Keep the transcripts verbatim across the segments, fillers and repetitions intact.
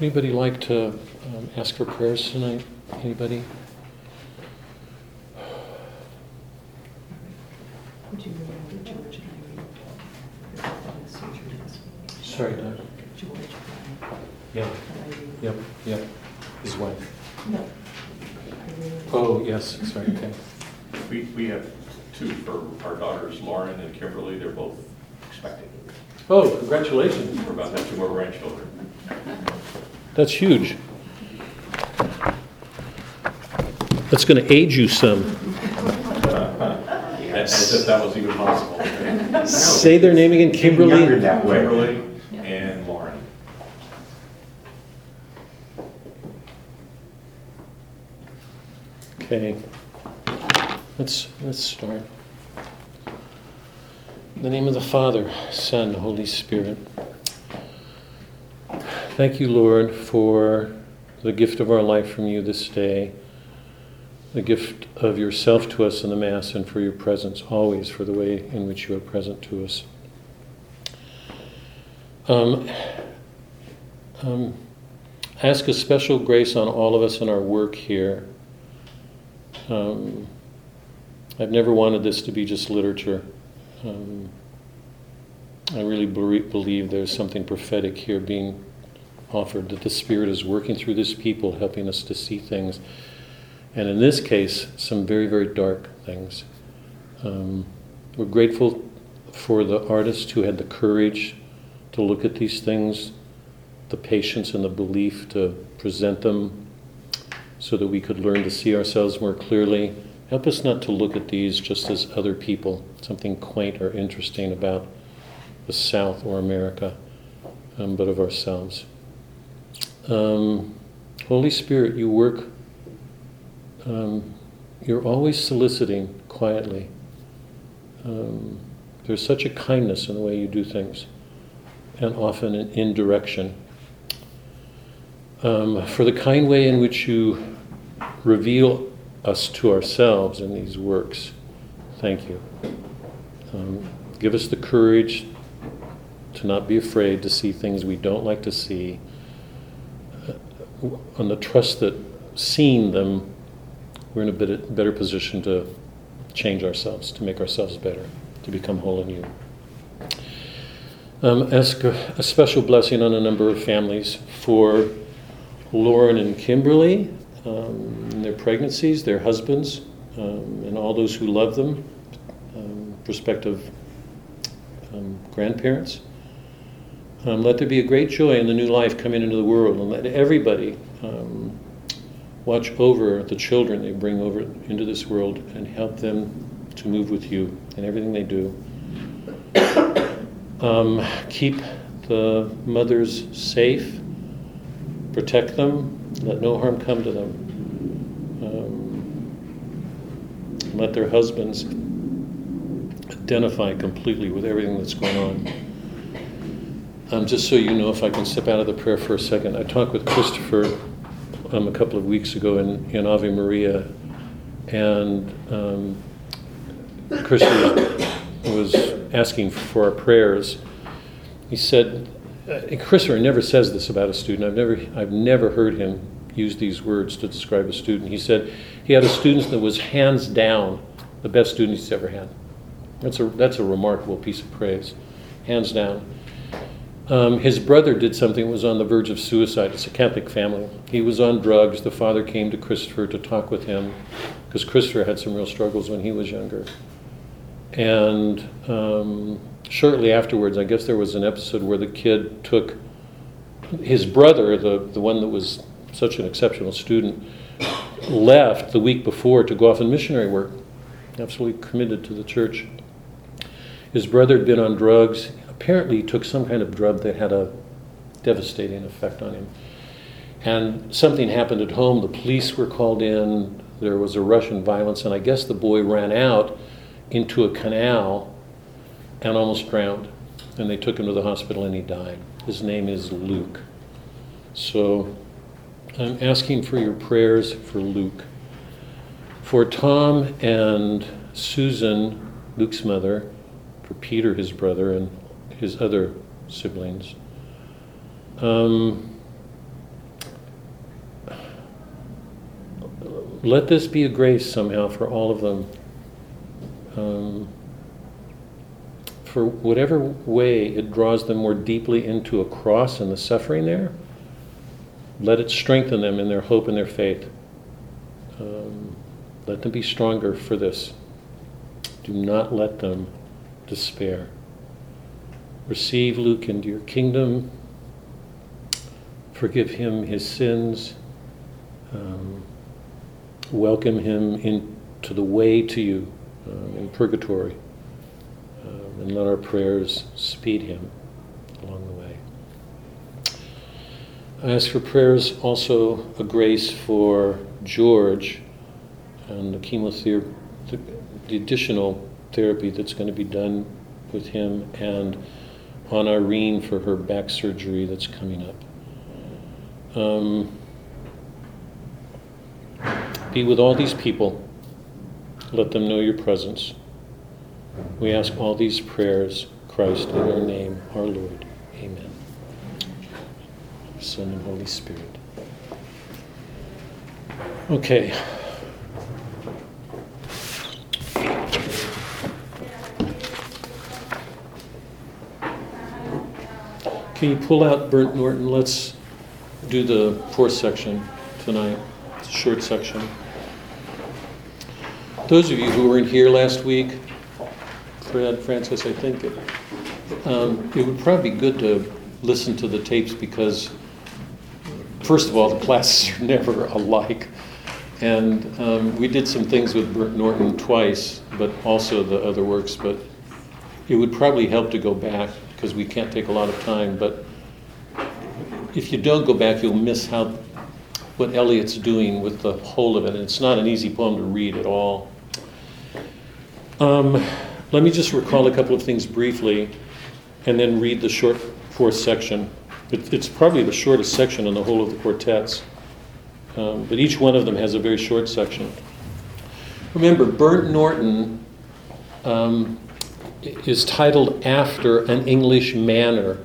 Anybody like to um, ask for prayers tonight? Anybody? Would you remember George and I read the Sorry, no. George Yeah. Yep, yep. His wife. No. Oh, yes. Sorry, okay. We, we have two for our daughters, Lauren and Kimberly. They're both expecting. Oh, congratulations. We're about to have two more grandchildren. That's huge. That's going to age you some. Yes. As if that was even possible. Say their name again, Kimberly. Younger that way. Kimberly and Lauren. Okay. Let's let's start. In the name of the Father, Son, Holy Spirit. Thank you, Lord, for the gift of our life from you this day, the gift of yourself to us in the Mass, and for your presence always, for the way in which you are present to us. Um, um, ask a special grace on all of us in our work here. Um, I've never wanted this to be just literature. Um, I really believe there's something prophetic here being offered, that the Spirit is working through this people, helping us to see things, and in this case some very, very dark things. Um, we're grateful for the artists who had the courage to look at these things, the patience and the belief to present them so that we could learn to see ourselves more clearly. Help us not to look at these just as other people, something quaint or interesting about the South or America, um, but of ourselves. Um, Holy Spirit, you work, um, you're always soliciting quietly. Um, there's such a kindness in the way you do things, and often an indirection. Um, for the kind way in which you reveal us to ourselves in these works, thank you. Um, give us the courage to not be afraid to see things we don't like to see, on the trust that seeing them, we're in a bit better position to change ourselves, to make ourselves better, to become whole in you. Um, ask a, a special blessing on a number of families for Lauren and Kimberly, um, and their pregnancies, their husbands, um, and all those who love them, um, prospective um, grandparents. Um, let there be a great joy in the new life coming into the world, and let everybody um, watch over the children they bring over into this world and help them to move with you in everything they do. Um, keep the mothers safe, protect them, let no harm come to them. Um, let their husbands identify completely with everything that's going on. Um, just so you know, if I can step out of the prayer for a second, I talked with Christopher um, a couple of weeks ago in, in Ave Maria, and um, Christopher was asking for our prayers. He said, and Christopher never says this about a student, I've never, I've never heard him use these words to describe a student. He said he had a student that was hands down the best student he's ever had. That's a, that's a remarkable piece of praise, hands down. Um, his brother did something that was on the verge of suicide. It's a Catholic family. He was on drugs. The father came to Christopher to talk with him because Christopher had some real struggles when he was younger. And um, shortly afterwards, I guess there was an episode where the kid took his brother, the, the one that was such an exceptional student, left the week before to go off in missionary work, absolutely committed to the church. His brother had been on drugs. Apparently he took some kind of drug that had a devastating effect on him. And something happened at home. The police were called in. There was a rush and violence. And I guess the boy ran out into a canal and almost drowned. And they took him to the hospital and he died. His name is Luke. So I'm asking for your prayers for Luke. For Tom and Susan, Luke's mother, for Peter, his brother, and his other siblings. Um, let this be a grace somehow for all of them. Um, for whatever way it draws them more deeply into a cross and the suffering there, let it strengthen them in their hope and their faith. Um, let them be stronger for this. Do not let them despair. Receive Luke into your kingdom. Forgive him his sins. Um, welcome him into the way to you um, in purgatory. Um, and let our prayers speed him along the way. I ask for prayers, also a grace for George and the chemotherapy, the, the additional therapy that's going to be done with him, and on Irene for her back surgery that's coming up. Um, be with all these people. Let them know your presence. We ask all these prayers, Christ, in your name, our Lord. Amen. Son and Holy Spirit. Okay. Can you pull out Burnt Norton? Let's do the fourth section tonight. It's a short section. Those of you who weren't here last week, Fred, Francis, I think, it, um, it would probably be good to listen to the tapes, because first of all, the classes are never alike. And um, we did some things with Burnt Norton twice, but also the other works, but it would probably help to go back, because we can't take a lot of time, but if you don't go back, you'll miss how what Eliot's doing with the whole of it. And it's not an easy poem to read at all. Um, let me just recall a couple of things briefly, and then read the short fourth section. It, it's probably the shortest section in the whole of the quartets, um, but each one of them has a very short section. Remember, Burnt Norton um, is titled after an English manor,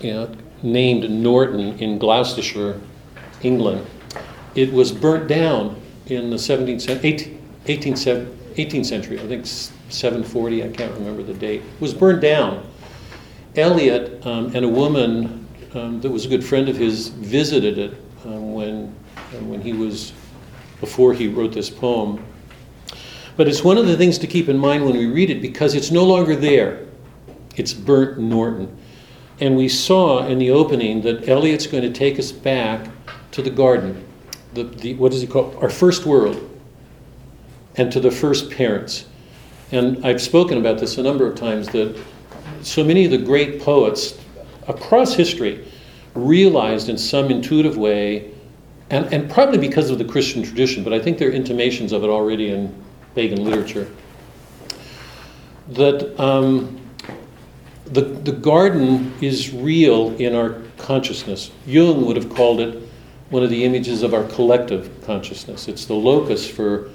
you know, named Norton in Gloucestershire, England. It was burnt down in the seventeenth, eighteenth, eighteenth century, I think seven forty, I can't remember the date. It was burnt down. Eliot um, and a woman um, that was a good friend of his visited it um, when, when he was, before he wrote this poem. But it's one of the things to keep in mind when we read it, because it's no longer there. It's Burnt Norton. And we saw in the opening that Eliot's going to take us back to the garden, the, the what does he call our first world, and to the first parents. And I've spoken about this a number of times, that so many of the great poets across history realized in some intuitive way, and, and probably because of the Christian tradition, but I think there are intimations of it already in pagan literature, that um, the, the garden is real in our consciousness. Jung would have called it one of the images of our collective consciousness. It's the locus for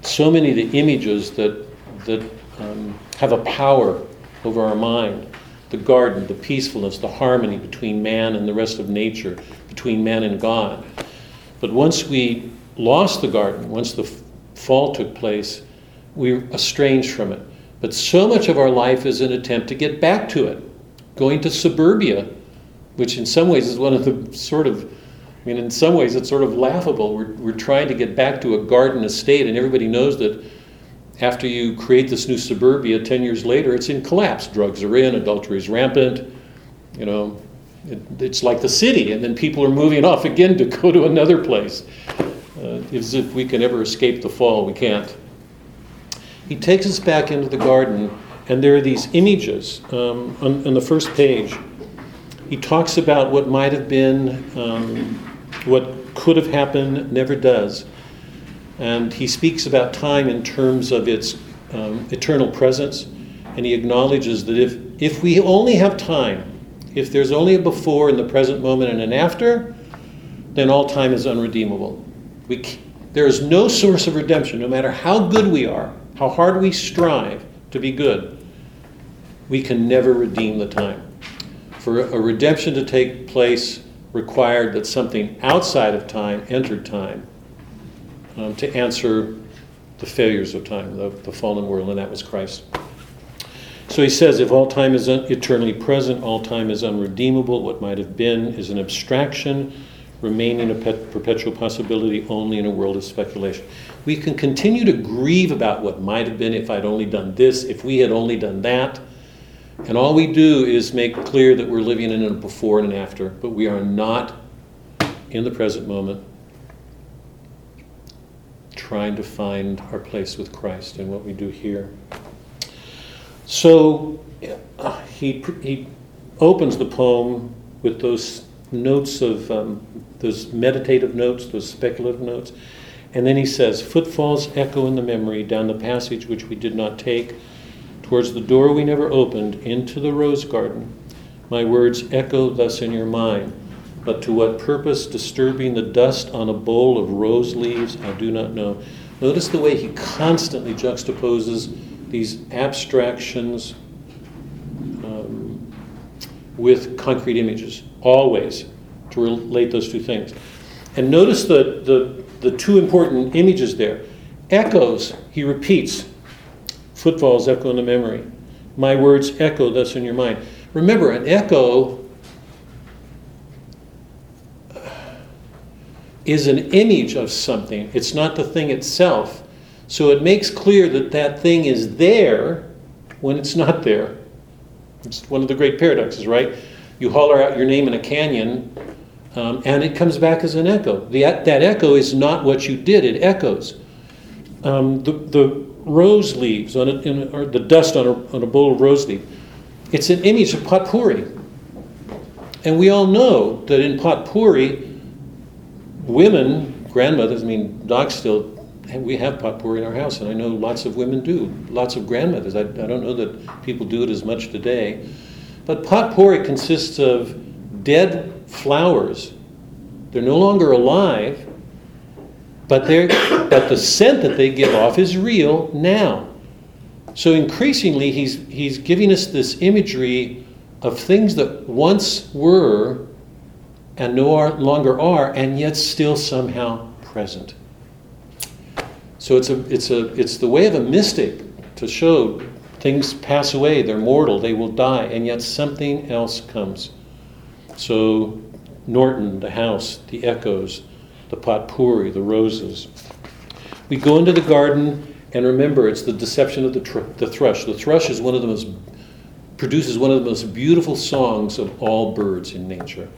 so many of the images that, that um, have a power over our mind. The garden, the peacefulness, the harmony between man and the rest of nature, between man and God. But once we lost the garden, once the fall took place, we were estranged from it. But so much of our life is an attempt to get back to it, going to suburbia, which in some ways is one of the sort of, I mean, in some ways it's sort of laughable. We're, we're trying to get back to a garden estate, and everybody knows that after you create this new suburbia, ten years later, it's in collapse. Drugs are in, adultery is rampant, you know, it, it's like the city, and then people are moving off again to go to another place. Uh, as if we can ever escape the fall, we can't. He takes us back into the garden, and there are these images um, on, on the first page. He talks about what might have been, um, what could have happened, never does. And he speaks about time in terms of its um, eternal presence, and he acknowledges that if, if we only have time, if there's only a before in the present moment and an after, then all time is unredeemable. We, there is no source of redemption, no matter how good we are, how hard we strive to be good, we can never redeem the time. For a redemption to take place required that something outside of time entered time. um, to answer the failures of time, the, the fallen world, and that was Christ. So he says, if all time is un- eternally present, all time is unredeemable, what might have been is an abstraction, remaining a pet- perpetual possibility only in a world of speculation. We can continue to grieve about what might have been if I'd only done this, if we had only done that. And all we do is make clear that we're living in a before and an after, but we are not in the present moment trying to find our place with Christ in what we do here. So uh, he, he opens the poem with those notes of, um, those meditative notes, those speculative notes. And then he says, footfalls echo in the memory down the passage which we did not take, towards the door we never opened, into the rose garden. My words echo thus in your mind, but to what purpose disturbing the dust on a bowl of rose leaves, I do not know. Notice the way he constantly juxtaposes these abstractions um, with concrete images, always, to relate those two things. And notice the, the the two important images there. Echoes, he repeats. Footfalls echo in the memory. My words echo thus in your mind. Remember, an echo is an image of something. It's not the thing itself. So it makes clear that that thing is there when it's not there. It's one of the great paradoxes, right? You holler out your name in a canyon, um, and it comes back as an echo. The, that echo is not what you did. It echoes. Um, the, the rose leaves, on a, in a, or the dust on a, on a bowl of rose leaf, it's an image of potpourri. And we all know that in potpourri, women, grandmothers, I mean, docs still, we have potpourri in our house, and I know lots of women do, lots of grandmothers. I, I don't know that people do it as much today. But potpourri consists of dead flowers. They're no longer alive, but, they're, but the scent that they give off is real now. So increasingly, he's, he's giving us this imagery of things that once were and no longer are, and yet still somehow present. So it's a it's a it's the way of a mystic to show things pass away, they're mortal, they will die, and yet something else comes. So Norton, the house, the echoes, the potpourri, the roses. We go into the garden, and remember, it's the deception of the tr- the thrush. The thrush is one of the most produces one of the most beautiful songs of all birds in nature.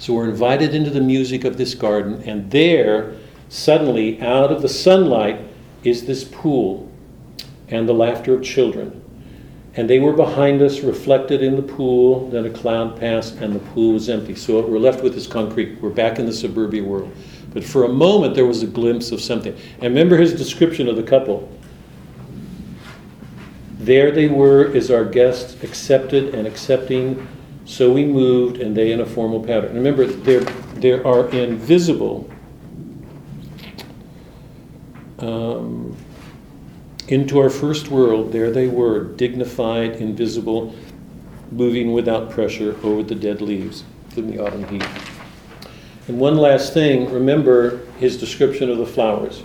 So we're invited into the music of this garden, and there, suddenly, out of the sunlight, is this pool and the laughter of children. And they were behind us, reflected in the pool, then a cloud passed, and the pool was empty. So what we're left with is concrete. We're back in the suburbia world. But for a moment, there was a glimpse of something. And remember his description of the couple. There they were as our guests, accepted and accepting. So we moved, and they in a formal pattern. Remember, there, there are invisible, um, into our first world, there they were, dignified, invisible, moving without pressure over the dead leaves in the autumn heat. And one last thing, remember his description of the flowers,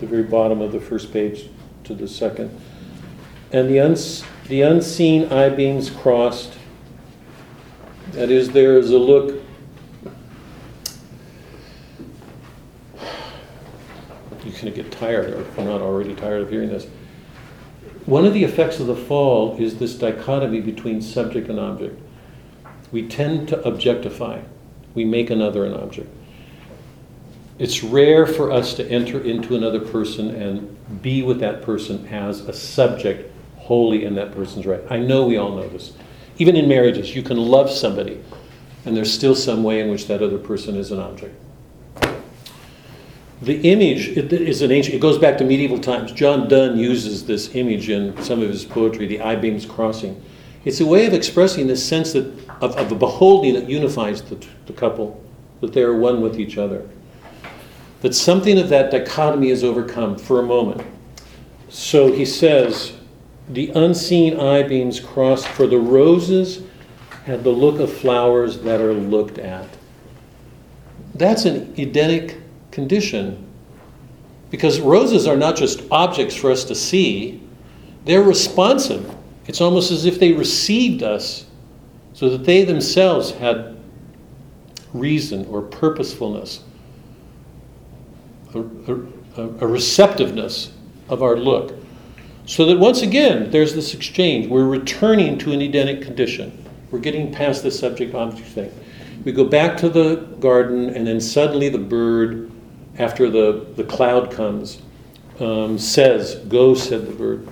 the very bottom of the first page to the second. And the, uns- the unseen eye beams crossed. That is, there is a look. You're going to get tired, or if you're not already tired of hearing this. One of the effects of the fall is this dichotomy between subject and object. We tend to objectify. We make another an object. It's rare for us to enter into another person and be with that person as a subject wholly in that person's right. I know we all know this. Even in marriages, you can love somebody, and there's still some way in which that other person is an object. The image is an ancient, it goes back to medieval times. John Donne uses this image in some of his poetry, the eye beams crossing. It's a way of expressing this sense that, of, of a beholding that unifies the, the couple, that they are one with each other. That something of that dichotomy is overcome for a moment. So he says, the unseen eye beams crossed, for the roses had the look of flowers that are looked at. That's an Edenic condition. Because roses are not just objects for us to see, they're responsive. It's almost as if they received us so that they themselves had reason or purposefulness, a, a, a receptiveness of our look. So that once again, there's this exchange. We're returning to an Edenic condition. We're getting past the subject-object thing. We go back to the garden, and then suddenly the bird, after the, the cloud comes, um, says, "Go," said the bird,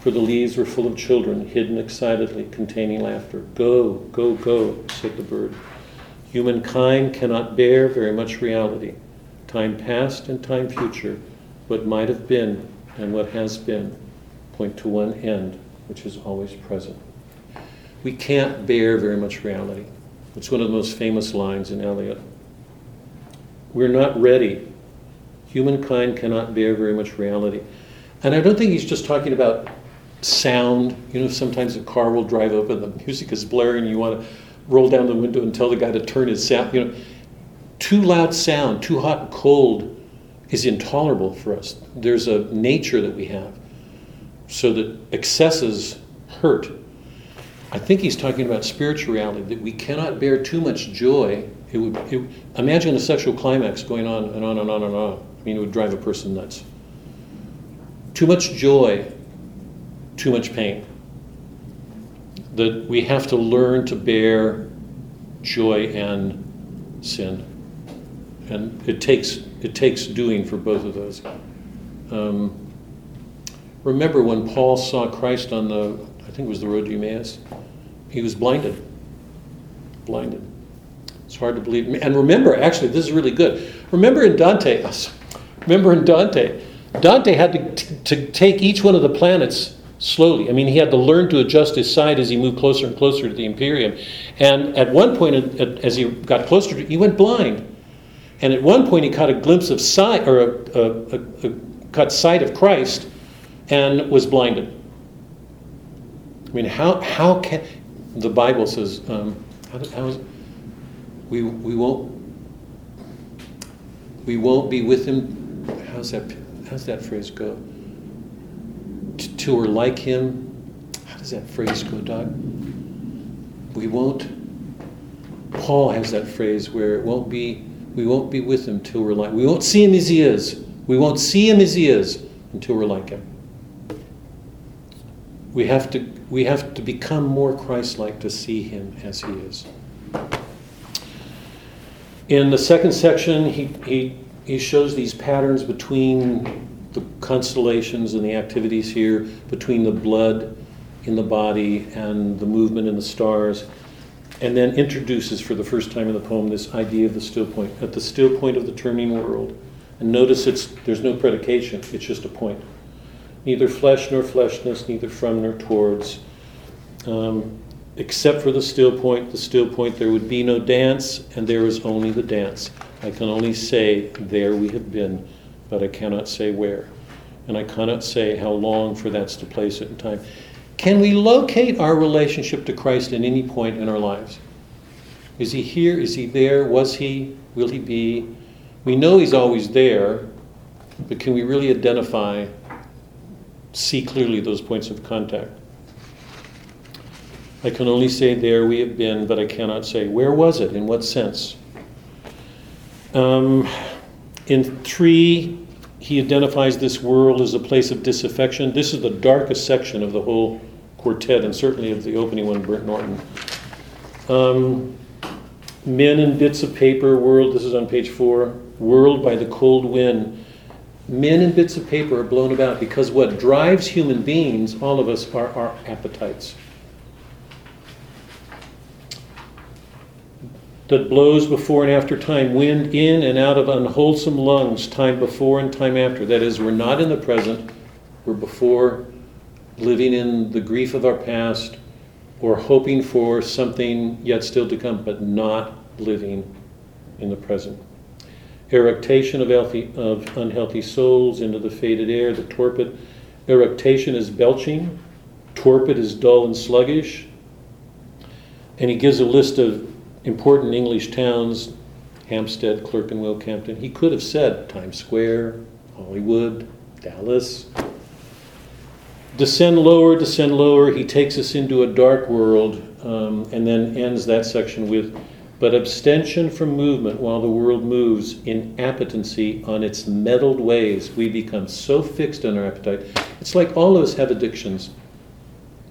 "for the leaves were full of children, hidden excitedly, containing laughter. Go, go, go," said the bird. "Humankind cannot bear very much reality. Time past and time future, what might have been and what has been, point to one end, which is always present." We can't bear very much reality. It's one of the most famous lines in Eliot. We're not ready. Humankind cannot bear very much reality. And I don't think he's just talking about sound. You know, sometimes a car will drive up and the music is blaring and you want to roll down the window and tell the guy to turn his sound. You know, too loud sound, too hot and cold is intolerable for us. There's a nature that we have, so that excesses hurt. I think he's talking about spiritual reality, that we cannot bear too much joy. It would it, imagine a sexual climax going on and on and on and on. I mean, it would drive a person nuts. Too much joy, too much pain. That we have to learn to bear joy and sin, and it takes it takes doing for both of those. Um, remember when Paul saw Christ on the, I think it was the road to Emmaus, he was blinded. Blinded. It's hard to believe. And remember, actually, this is really good. Remember in Dante. Remember in Dante. Dante had to, t- to take each one of the planets slowly. I mean, he had to learn to adjust his side as he moved closer and closer to the Imperium. And at one point, as he got closer, he went blind. And at one point, he caught a glimpse of sight, or a, a, a, a, caught sight of Christ, and was blinded. I mean, how how can the Bible says um, how, how is, we we won't we won't be with him? How's that how's that phrase go? To, to or like him? How does that phrase go, Doc? We won't. Paul has that phrase where it won't be. We won't be with him till we're like. We won't see him as he is. We won't see him as he is until we're like him. We have to. We have to become more Christ-like to see him as he is. In the second section, he he he shows these patterns between the constellations and the activities here, between the blood in the body and the movement in the stars. And then introduces for the first time in the poem this idea of the still point, at the still point of the turning world. And notice it's there's no predication, it's just a point. Neither flesh nor fleshness, neither from nor towards. Um, except for the still point, the still point, there would be no dance, and there is only the dance. I can only say, there we have been, but I cannot say where. And I cannot say how long, for that's the place and time. Can we locate our relationship to Christ at any point in our lives? Is he here? Is he there? Was he? Will he be? We know he's always there, but can we really identify, see clearly those points of contact? I can only say there we have been, but I cannot say where was it, in what sense? Um, in three... He identifies this world as a place of disaffection. This is the darkest section of the whole quartet, and certainly of the opening one, Burnt Norton. Um, men in bits of paper, world, this is on page four, whirled by the cold wind. Men in bits of paper are blown about because what drives human beings, all of us, are our appetites. That blows before and after time, wind in and out of unwholesome lungs, time before and time after. That is, we're not in the present, we're before, living in the grief of our past, or hoping for something yet still to come, but not living in the present. Eructation of, healthy, of unhealthy souls into the faded air, the torpid. Eructation is belching, torpid is dull and sluggish. And he gives a list of important English towns Hampstead, Clerkenwell, Campden. He could have said Times Square, Hollywood, Dallas. Descend lower, descend lower. He takes us into a dark world, um, and then ends that section with, but abstention from movement while the world moves in appetency on its mettled ways. We become so fixed on our appetite. It's like all of us have addictions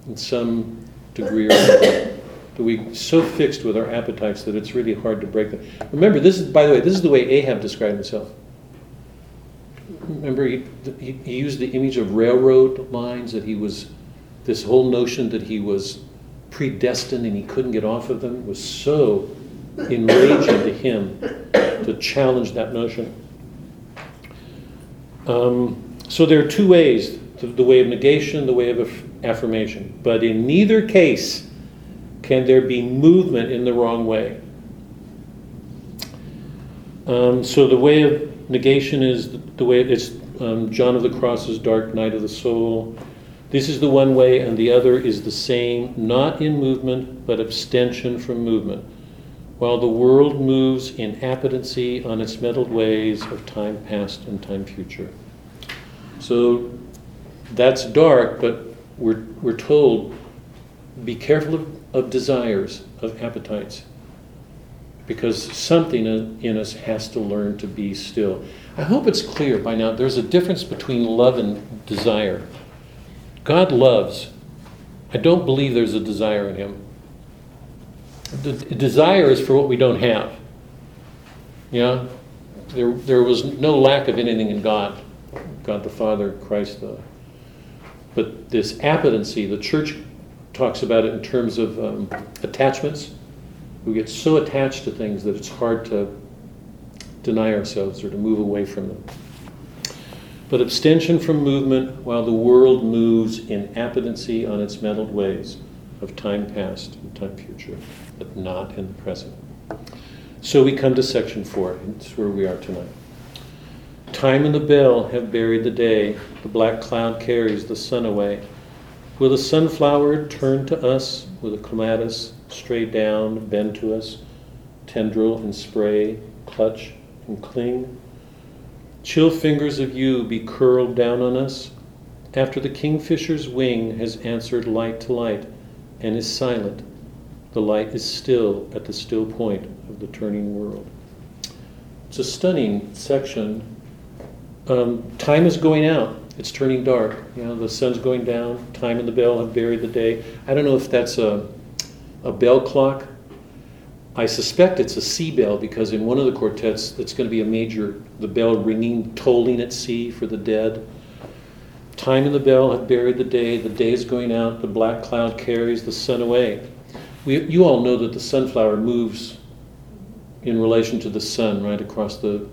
in some degree or another. That we're so fixed with our appetites that it's really hard to break them. Remember, this is, by the way, this is the way Ahab described himself. Remember, he, he, he used the image of railroad lines, that he was, this whole notion that he was predestined and he couldn't get off of them was so enraging to him, to challenge that notion. Um, so there are two ways, the, the way of negation, the way of af- affirmation. But in neither case can there be movement in the wrong way. Um, so the way of negation is the way, it's um, John of the Cross's Dark Night of the Soul. This is the one way, and the other is the same, not in movement, but abstention from movement, while the world moves in appetency on its mettled ways of time past and time future. So that's dark, but we're we're told, be careful of, of desires, of appetites, because something in us has to learn to be still. I hope it's clear by now there's a difference between love and desire. God loves. I don't believe there's a desire in him. The desire is for what we don't have. Yeah? There there was no lack of anything in God. God the Father, Christ the... But this appetency, the church talks about it in terms of um, attachments. We get so attached to things that it's hard to deny ourselves or to move away from them. But abstention from movement while the world moves in appetency on its mettled ways of time past and time future, but not in the present. So we come to section four. It's where we are tonight. Time and the bell have buried the day. The black cloud carries the sun away. Will the sunflower turn to us? Will the clematis stray down, bend to us, tendril and spray, clutch and cling? Chill fingers of you be curled down on us, after the kingfisher's wing has answered light to light and is silent. The light is still at the still point of the turning world. It's a stunning section. Um, time is going out. It's turning dark. You know, the sun's going down. Time and the bell have buried the day. I don't know if that's a, a bell clock. I suspect it's a sea bell, because in one of the quartets it's going to be a major, the bell ringing, tolling at sea for the dead. Time and the bell have buried the day. The day is going out. The black cloud carries the sun away. We, you all know that the sunflower moves in relation to the sun, right? Across the,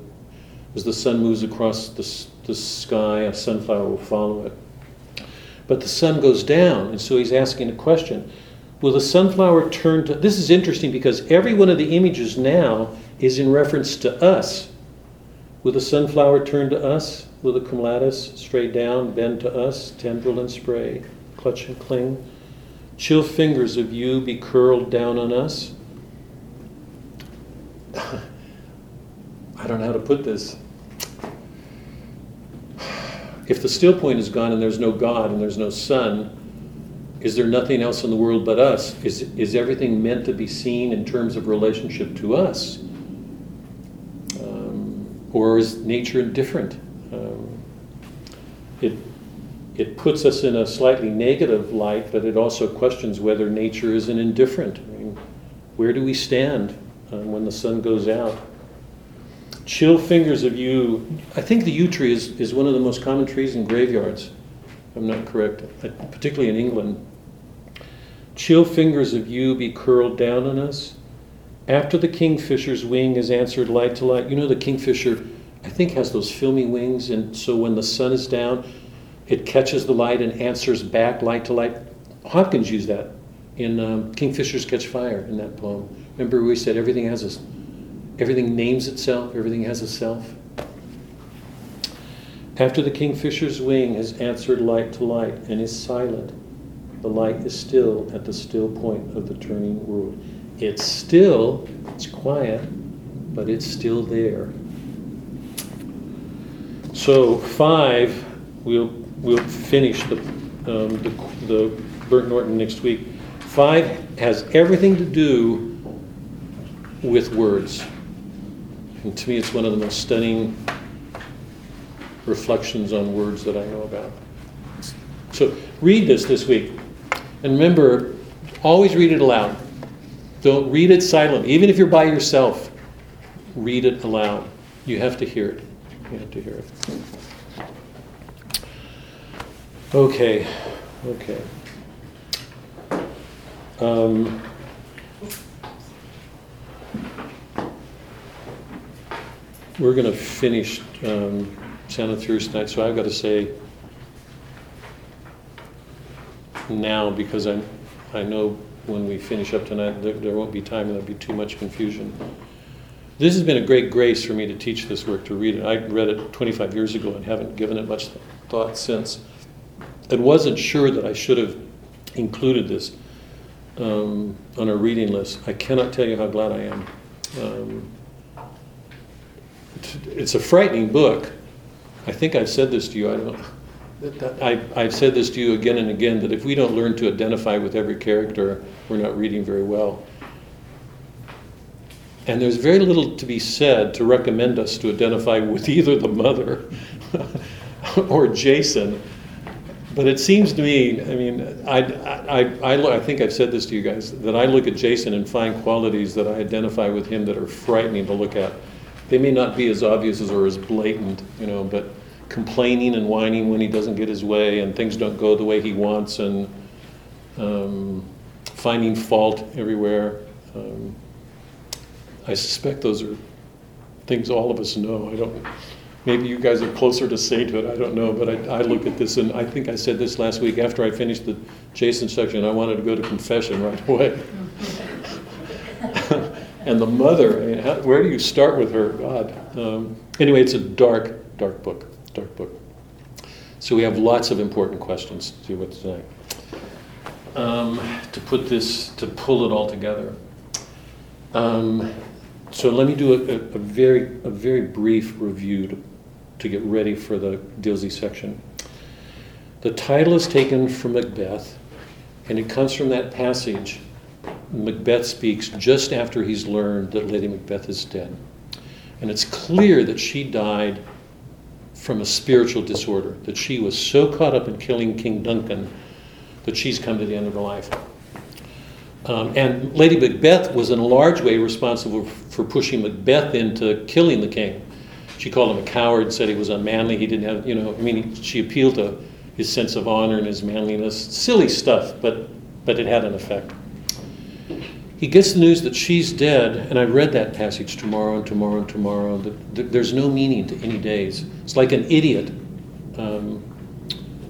as the sun moves across the, the sky, a sunflower will follow it. But the sun goes down, and so he's asking a question. Will the sunflower turn to... This is interesting because every one of the images now is in reference to us. Will the sunflower turn to us? Will the clematis stray down, bend to us, tendril and spray, clutch and cling? Chill fingers of you be curled down on us. I don't know how to put this. If the still point is gone and there's no God and there's no sun, is there nothing else in the world but us? Is is everything meant to be seen in terms of relationship to us? Um, or is nature indifferent? Um, it it puts us in a slightly negative light, but it also questions whether nature isn't indifferent. I mean, where do we stand um, when the sun goes out? Chill fingers of yew. I think the yew tree is, is one of the most common trees in graveyards. I'm not correct, particularly in England. Chill fingers of you be curled down on us. After the kingfisher's wing is answered light to light. You know, the kingfisher, I think, has those filmy wings, and so when the sun is down, it catches the light and answers back light to light. Hopkins used that in um, Kingfishers Catch Fire in that poem. Remember we said everything has a, everything names itself, everything has a self. After the kingfisher's wing has answered light to light and is silent, the light is still at the still point of the turning world. It's still, it's quiet, but it's still there. So five, we'll we'll finish the um, the, the Burnt Norton next week. Five has everything to do with words, and to me, it's one of the most stunning reflections on words that I know about. So read this this week, and remember, always read it aloud. Don't read it silently. Even if you're by yourself, read it aloud. You have to hear it. You have to hear it. Okay, okay. Um, we're going to finish um, Sound and Fury tonight, so I've got to say now, because I I know when we finish up tonight, there, there won't be time and there'll be too much confusion. This has been a great grace for me to teach this work, to read it. I read it twenty-five years ago and haven't given it much thought since. I wasn't sure that I should have included this um, on a reading list. I cannot tell you how glad I am. Um, it's a frightening book. I think I've said this to you, I don't know. I, I've said this to you again and again, that if we don't learn to identify with every character, we're not reading very well. And there's very little to be said to recommend us to identify with either the mother or Jason. But it seems to me, I mean, I, I, I, I think I've said this to you guys, that I look at Jason and find qualities that I identify with him that are frightening to look at. They may not be as obvious as or as blatant, you know, but complaining and whining when he doesn't get his way and things don't go the way he wants, and um, finding fault everywhere. Um, I suspect those are things all of us know. I don't. Maybe you guys are closer to sainthood, I don't know, but I, I look at this, and I think I said this last week after I finished the Jason section, I wanted to go to confession right away. And the mother, I mean, how, where do you start with her? God. Um, anyway, it's a dark Dark book, dark book. So we have lots of important questions to deal with tonight. Um, to put this, to pull it all together. Um, so let me do a, a, a very, a very brief review to, to get ready for the Dilsey section. The title is taken from Macbeth, and it comes from that passage Macbeth speaks just after he's learned that Lady Macbeth is dead, and it's clear that she died from a spiritual disorder, that she was so caught up in killing King Duncan that she's come to the end of her life. Um, and Lady Macbeth was in a large way responsible for pushing Macbeth into killing the king. She called him a coward, said he was unmanly, he didn't have, you know, I mean, she appealed to his sense of honor and his manliness. Silly stuff, but, but it had an effect. He gets the news that she's dead, and I read that passage tomorrow and tomorrow and tomorrow. That th- there's no meaning to any days. It's like an idiot um,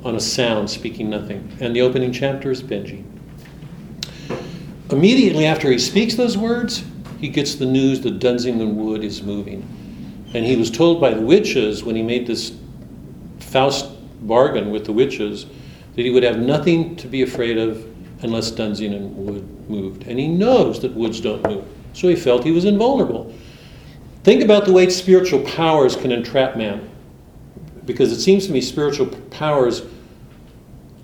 on a sound speaking nothing. And the opening chapter is Benjy. Immediately after he speaks those words, he gets the news that Dunsington Wood is moving. And he was told by the witches when he made this Faust bargain with the witches that he would have nothing to be afraid of unless Dunsington Wood moved. And he knows that woods don't move, so he felt he was invulnerable. Think about the way spiritual powers can entrap man, because it seems to me spiritual powers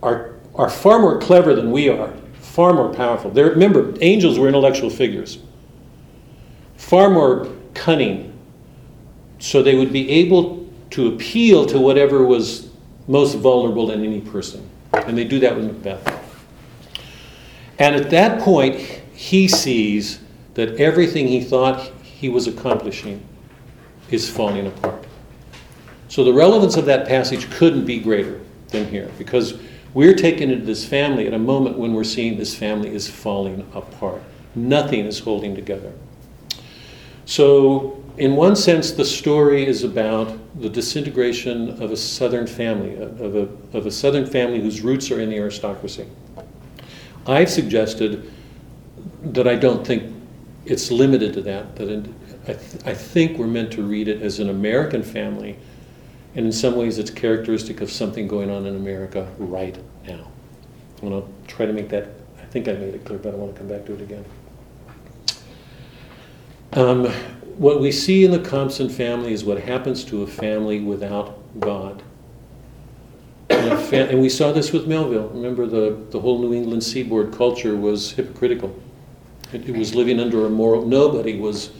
are, are far more clever than we are, far more powerful. They're, remember, angels were intellectual figures, far more cunning, so they would be able to appeal to whatever was most vulnerable in any person. And they do that with Macbeth. And at that point, he sees that everything he thought he was accomplishing is falling apart. So the relevance of that passage couldn't be greater than here, because we're taken into this family at a moment when we're seeing this family is falling apart. Nothing is holding together. So in one sense, the story is about the disintegration of a Southern family, of a, of a Southern family whose roots are in the aristocracy. I've suggested that I don't think it's limited to that, that in, I, th- I think we're meant to read it as an American family, and in some ways it's characteristic of something going on in America right now. And I'll try to make that, I think I made it clear, but I want to come back to it again. Um, what we see in the Compson family is what happens to a family without God. And, fa- and we saw this with Melville. Remember, the, the whole New England seaboard culture was hypocritical. It, it was living under a moral... Nobody was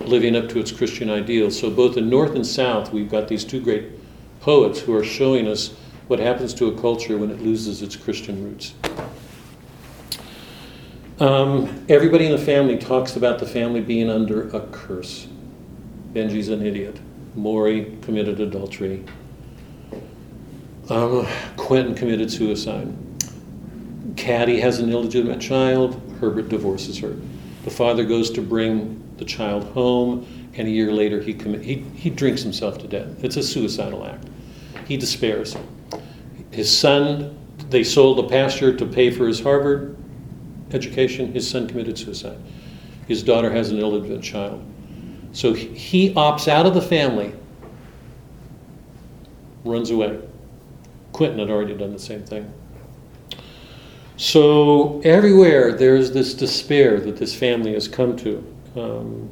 living up to its Christian ideals. So both in North and South, we've got these two great poets who are showing us what happens to a culture when it loses its Christian roots. Um, everybody in the family talks about the family being under a curse. Benji's an idiot. Maury committed adultery. Um, Quentin committed suicide. Caddy has an illegitimate child. Herbert divorces her. The father goes to bring the child home, and a year later he commit, he, he drinks himself to death. It's a suicidal act. He despairs. His son, they sold the pasture to pay for his Harvard education. His son committed suicide. His daughter has an illegitimate child. So he opts out of the family, runs away. Quentin had already done the same thing. So everywhere there's this despair that this family has come to. Um,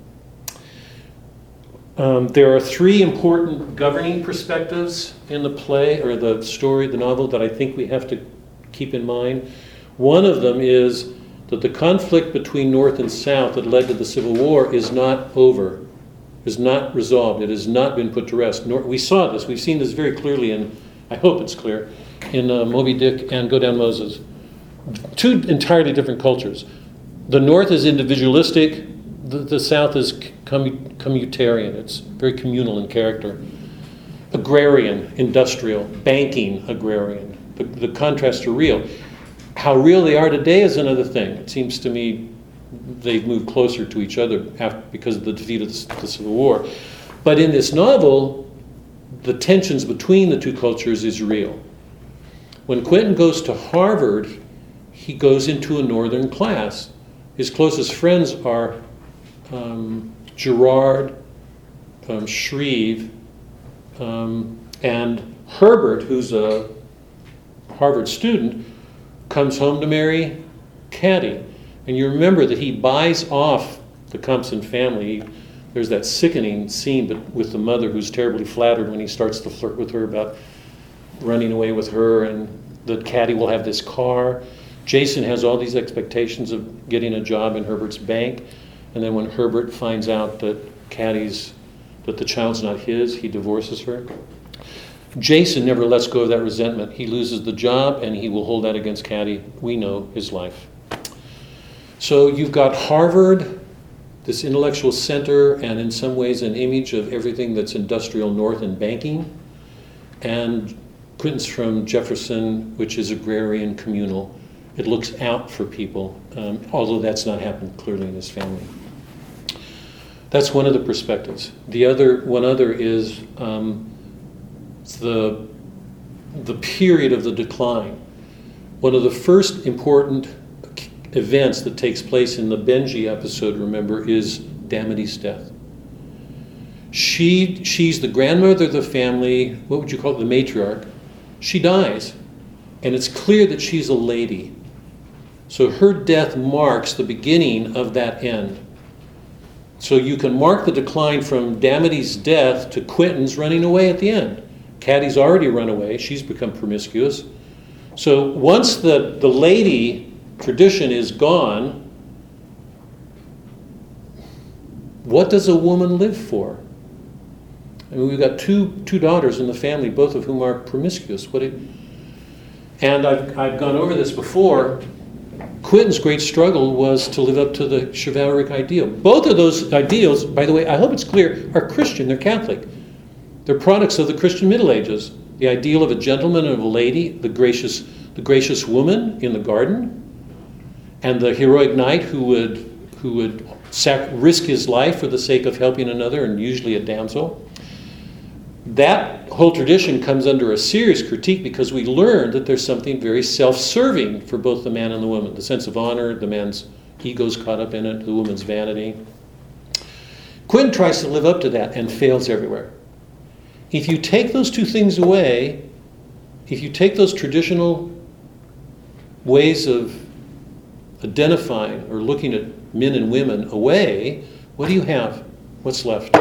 um, there are three important governing perspectives in the play, or the story, the novel, that I think we have to keep in mind. One of them is that the conflict between North and South that led to the Civil War is not over, is not resolved. It has not been put to rest. Nor, we saw this. We've seen this very clearly in, I hope it's clear, in uh, Moby Dick and Go Down Moses. Two entirely different cultures. The North is individualistic. The, the South is commu- communitarian. It's very communal in character. Agrarian, industrial, banking, agrarian. The, the contrasts are real. How real they are today is another thing. It seems to me they've moved closer to each other after, because of the defeat of the, the Civil War. But in this novel, the tensions between the two cultures is real. When Quentin goes to Harvard, he goes into a northern class. His closest friends are um, Gerard, um, Shreve, um, and Herbert, who's a Harvard student, comes home to marry Caddy. And you remember that he buys off the Compson family. There's that sickening scene but with the mother who's terribly flattered when he starts to flirt with her about running away with her and that Caddy will have this car. Jason has all these expectations of getting a job in Herbert's bank, and then when Herbert finds out that Caddy's, that the child's not his, he divorces her. Jason never lets go of that resentment. He loses the job, and he will hold that against Caddy. We know his life. So you've got Harvard, this intellectual center, and in some ways an image of everything that's industrial north and banking, and Quentin's from Jefferson, which is agrarian, communal. It looks out for people, um, although that's not happened clearly in his family. That's one of the perspectives. The other, one other is um, the, the period of the decline. One of the first important events that takes place in the Benji episode, remember, is Damity's death. She, she's the grandmother of the family, what would you call it, the matriarch. She dies, and it's clear that she's a lady. So her death marks the beginning of that end. So you can mark the decline from Damity's death to Quentin's running away at the end. Caddy's already run away. She's become promiscuous. So once the, the lady tradition is gone, what does a woman live for? I mean, we've got two two daughters in the family, both of whom are promiscuous. What it, and I've, I've gone over this before. Quentin's great struggle was to live up to the chivalric ideal. Both of those ideals, by the way, I hope it's clear, are Christian, they're Catholic. They're products of the Christian Middle Ages. The ideal of a gentleman and of a lady, the gracious, the gracious woman in the garden, and the heroic knight who would, who would sac- risk his life for the sake of helping another, and usually a damsel. That whole tradition comes under a serious critique because we learn that there's something very self-serving for both the man and the woman. The sense of honor, the man's ego's caught up in it, the woman's vanity. Quentin tries to live up to that and fails everywhere. If you take those two things away, if you take those traditional ways of identifying or looking at men and women away, what do you have? What's left?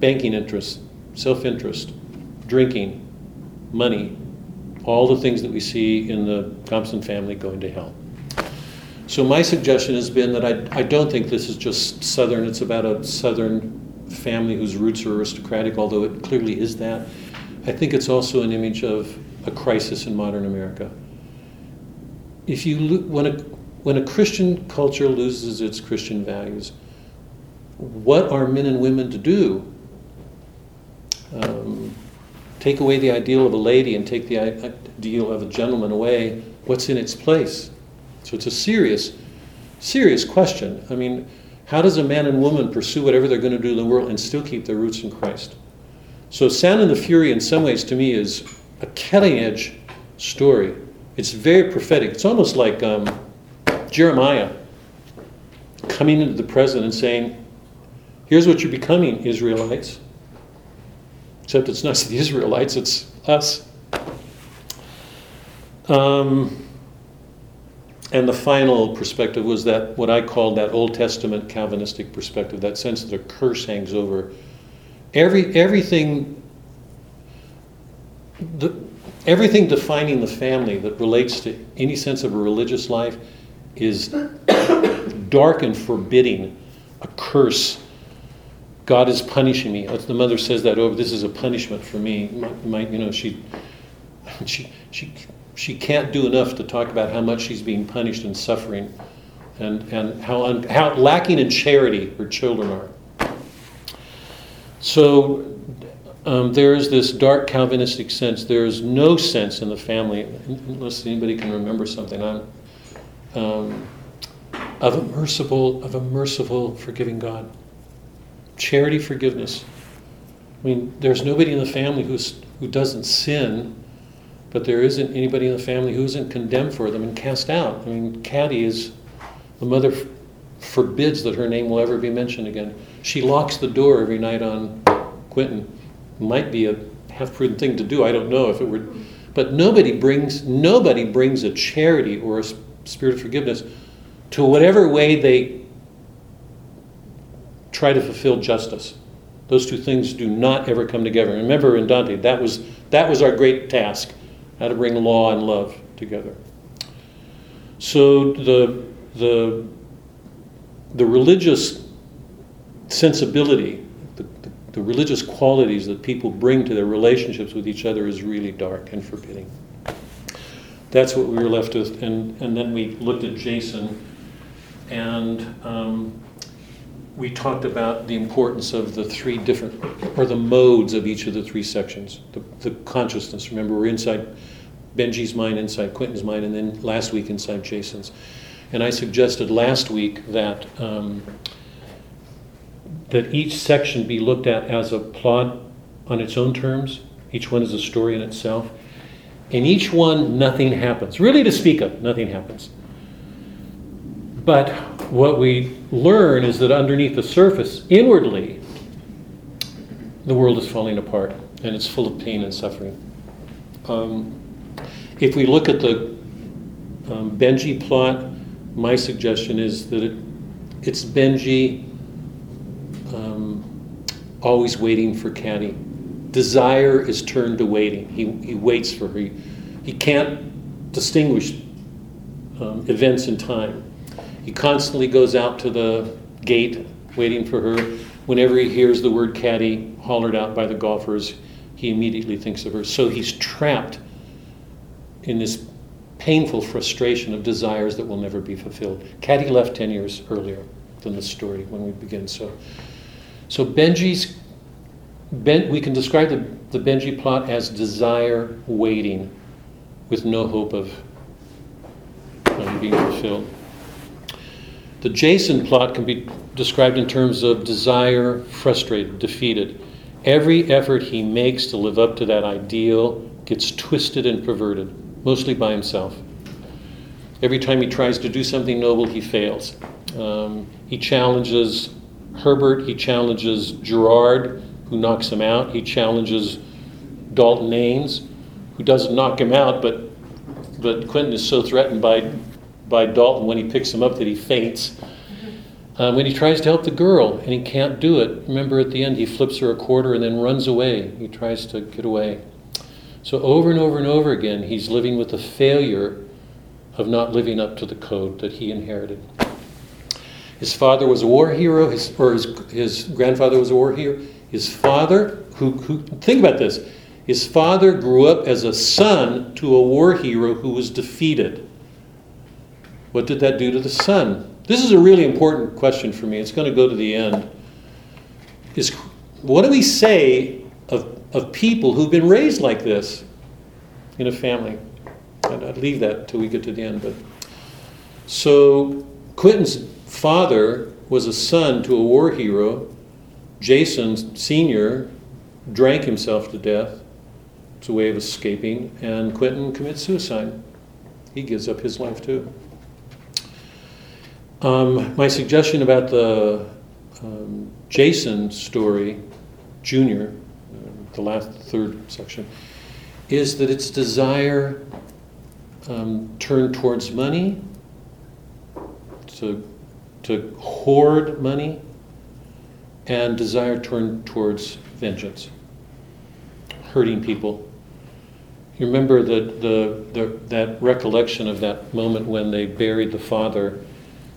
Banking interest, self-interest, drinking, money, all the things that we see in the Thompson family going to hell. So my suggestion has been that I, I don't think this is just Southern. It's about a Southern family whose roots are aristocratic, although it clearly is that. I think it's also an image of a crisis in modern America. If you lo- when a when a Christian culture loses its Christian values, what are men and women to do? Um, take away the ideal of a lady and take the ideal of a gentleman away. What's in its place? So it's a serious, serious question. I mean, how does a man and woman pursue whatever they're going to do in the world and still keep their roots in Christ? So Sound and the Fury, in some ways, to me, is a cutting-edge story. It's very prophetic. It's almost like um, Jeremiah coming into the present and saying, here's what you're becoming, Israelites. Except it's not the Israelites, it's us. Um, and the final perspective was that, what I called that Old Testament Calvinistic perspective, that sense that a curse hangs over Every, everything, the, everything defining the family that relates to any sense of a religious life is dark and forbidding, a curse. God is punishing me. The mother says that over. This is a punishment for me. My, my, you know, she, she, she, she can't do enough to talk about how much she's being punished and suffering, and and how un, how lacking in charity her children are. So um, there is this dark Calvinistic sense. There is no sense in the family, unless anybody can remember something, I'm, um, of a merciful, of a merciful, forgiving God. Charity, forgiveness. I mean, there's nobody in the family who's who doesn't sin, but there isn't anybody in the family who isn't condemned for them and cast out. I mean, Caddy is the mother. F- forbids that her name will ever be mentioned again. She locks the door every night on Quentin. Might be a half-prudent thing to do, I don't know if it were, but nobody brings nobody brings a charity or a spirit of forgiveness to whatever way they try to fulfill justice. Those two things do not ever come together. Remember in Dante, that was that was our great task, how to bring law and love together. So the the The religious sensibility, the, the, the religious qualities that people bring to their relationships with each other is really dark and forbidding. That's what we were left with. And, and then we looked at Jason, and um, we talked about the importance of the three different, or the modes of each of the three sections. The, the consciousness, remember, we're inside Benji's mind, inside Quentin's mind, and then last week inside Jason's. And I suggested last week that um, that each section be looked at as a plot on its own terms. Each one is a story in itself. In each one, nothing happens. Really, to speak of, nothing happens. But what we learn is that underneath the surface, inwardly, the world is falling apart, and it's full of pain and suffering. Um, if we look at the um, Benji plot, my suggestion is that it, it's Benji um, always waiting for Caddy. Desire is turned to waiting. He he waits for her. He, he can't distinguish um, events in time. He constantly goes out to the gate waiting for her. Whenever he hears the word Caddy hollered out by the golfers, he immediately thinks of her. So he's trapped in this painful frustration of desires that will never be fulfilled. Caddy left ten years earlier than the story when we begin. So, so Benji's, ben, we can describe the, the Benji plot as desire waiting with no hope of um, being fulfilled. The Jason plot can be described in terms of desire frustrated, defeated. Every effort he makes to live up to that ideal gets twisted and perverted. Mostly by himself. Every time he tries to do something noble, he fails. Um, he challenges Herbert, he challenges Gerard, who knocks him out. He challenges Dalton Ames, who doesn't knock him out, but but Quentin is so threatened by by Dalton when he picks him up that he faints. Uh, when he tries to help the girl and he can't do it, remember at the end he flips her a quarter and then runs away. He tries to get away. So over and over and over again, he's living with the failure of not living up to the code that he inherited. His father was a war hero, his, or his, his grandfather was a war hero. His father, who, who, think about this, his father grew up as a son to a war hero who was defeated. What did that do to the son? This is a really important question for me. It's going to go to the end. Is, what do we say of, of people who've been raised like this in a family? And I'd leave that till we get to the end. But so Quentin's father was a son to a war hero. Jason Senior drank himself to death. It's a way of escaping. And Quentin commits suicide. He gives up his life too. Um, my suggestion about the um, Jason story, Junior, the last third section, is that its desire um, turned towards money, to, to hoard money, and desire turned towards vengeance, hurting people. You remember the, the, the that recollection of that moment when they buried the father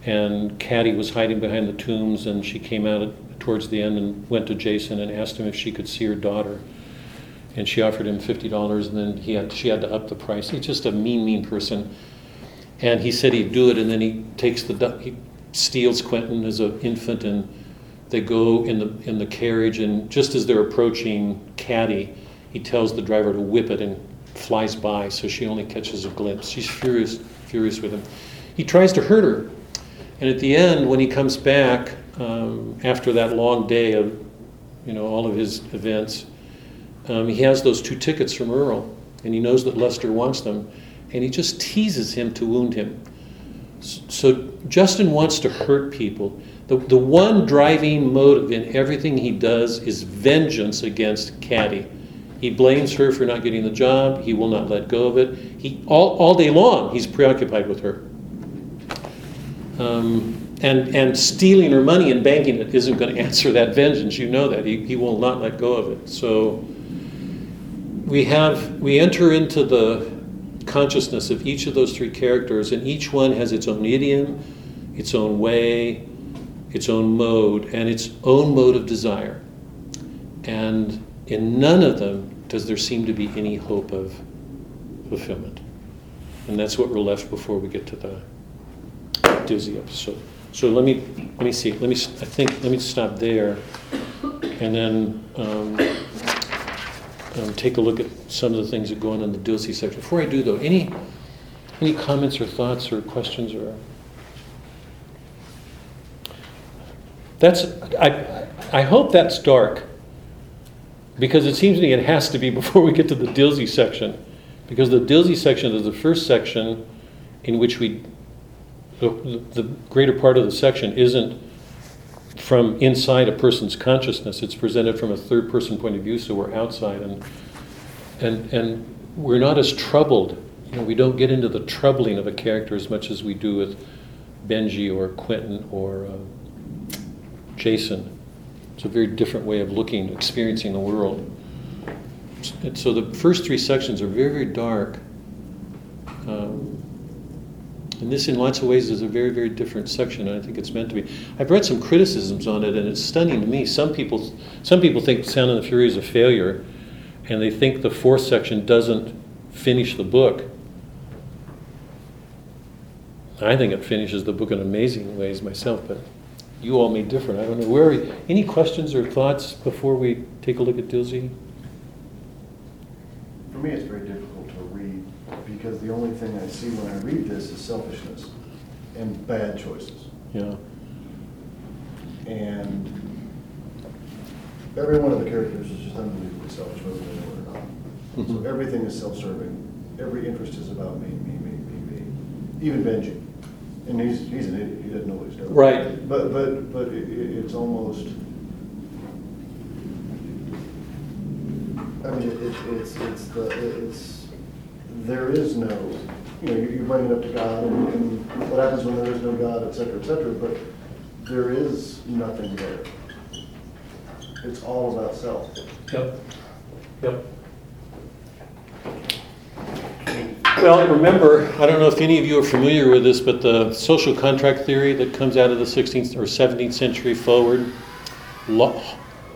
and Caddy was hiding behind the tombs, and she came out at, towards the end and went to Jason and asked him if she could see her daughter. And she offered him fifty dollars, and then he had, she had to up the price. He's just a mean, mean person. And he said he'd do it, and then he takes the he steals Quentin as an infant, and they go in the in the carriage, and just as they're approaching Caddy, he tells the driver to whip it and flies by, so she only catches a glimpse. She's furious, furious with him. He tries to hurt her. And at the end, when he comes back um, after that long day of, you know, all of his events, um, he has those two tickets from Earl, and he knows that Lester wants them, and he just teases him to wound him. So Justin wants to hurt people. The, the one driving motive in everything he does is vengeance against Caddy. He blames her for not getting the job. He will not let go of it. He all, all day long, he's preoccupied with her. Um, and and stealing her money and banking it isn't going to answer that vengeance. You know that. He, he will not let go of it. So we have we enter into the consciousness of each of those three characters, and each one has its own idiom, its own way, its own mode, and its own mode of desire. And in none of them does there seem to be any hope of fulfillment. And that's what we're left before we get to the Dilsey episode. So let me let me see. Let me I think let me stop there, and then um, um, take a look at some of the things that go on in the Dilsey section. Before I do, though, any any comments or thoughts or questions or that's I I hope that's dark, because it seems to me it has to be before we get to the Dilsey section, because the Dilsey section is the first section in which we. The, the greater part of the section isn't from inside a person's consciousness. It's presented from a third-person point of view, so we're outside, and and and we're not as troubled. You know, we don't get into the troubling of a character as much as we do with Benji or Quentin or uh, Jason. It's a very different way of looking, experiencing the world. And so the first three sections are very, very dark. Um, And this, in lots of ways, is a very, very different section, and I think it's meant to be. I've read some criticisms on it, and it's stunning to me. Some people, some people think Sound and the Fury is a failure, and they think the fourth section doesn't finish the book. I think it finishes the book in amazing ways myself, but you all may differ. I don't know. Where are you? Any questions or thoughts before we take a look at Dilsey? For me, it's very difficult. Because the only thing I see when I read this is selfishness and bad choices. Yeah. And every one of the characters is just unbelievably selfish, whether they know it or not. Mm-hmm. So everything is self-serving. Every interest is about me, me, me, me, me. Even Benji, and he's he's an idiot. He doesn't know what he's doing. Right. But but but it, it's almost. I mean, it, it, it's it's the it's. There is no, you know, you, you bring it up to God, and, and what happens when there is no God, et cetera, et cetera. But there is nothing there. It's all about self. Yep. Yep. Well, remember, I don't know if any of you are familiar with this, but the social contract theory that comes out of the sixteenth or seventeenth century forward, Lo-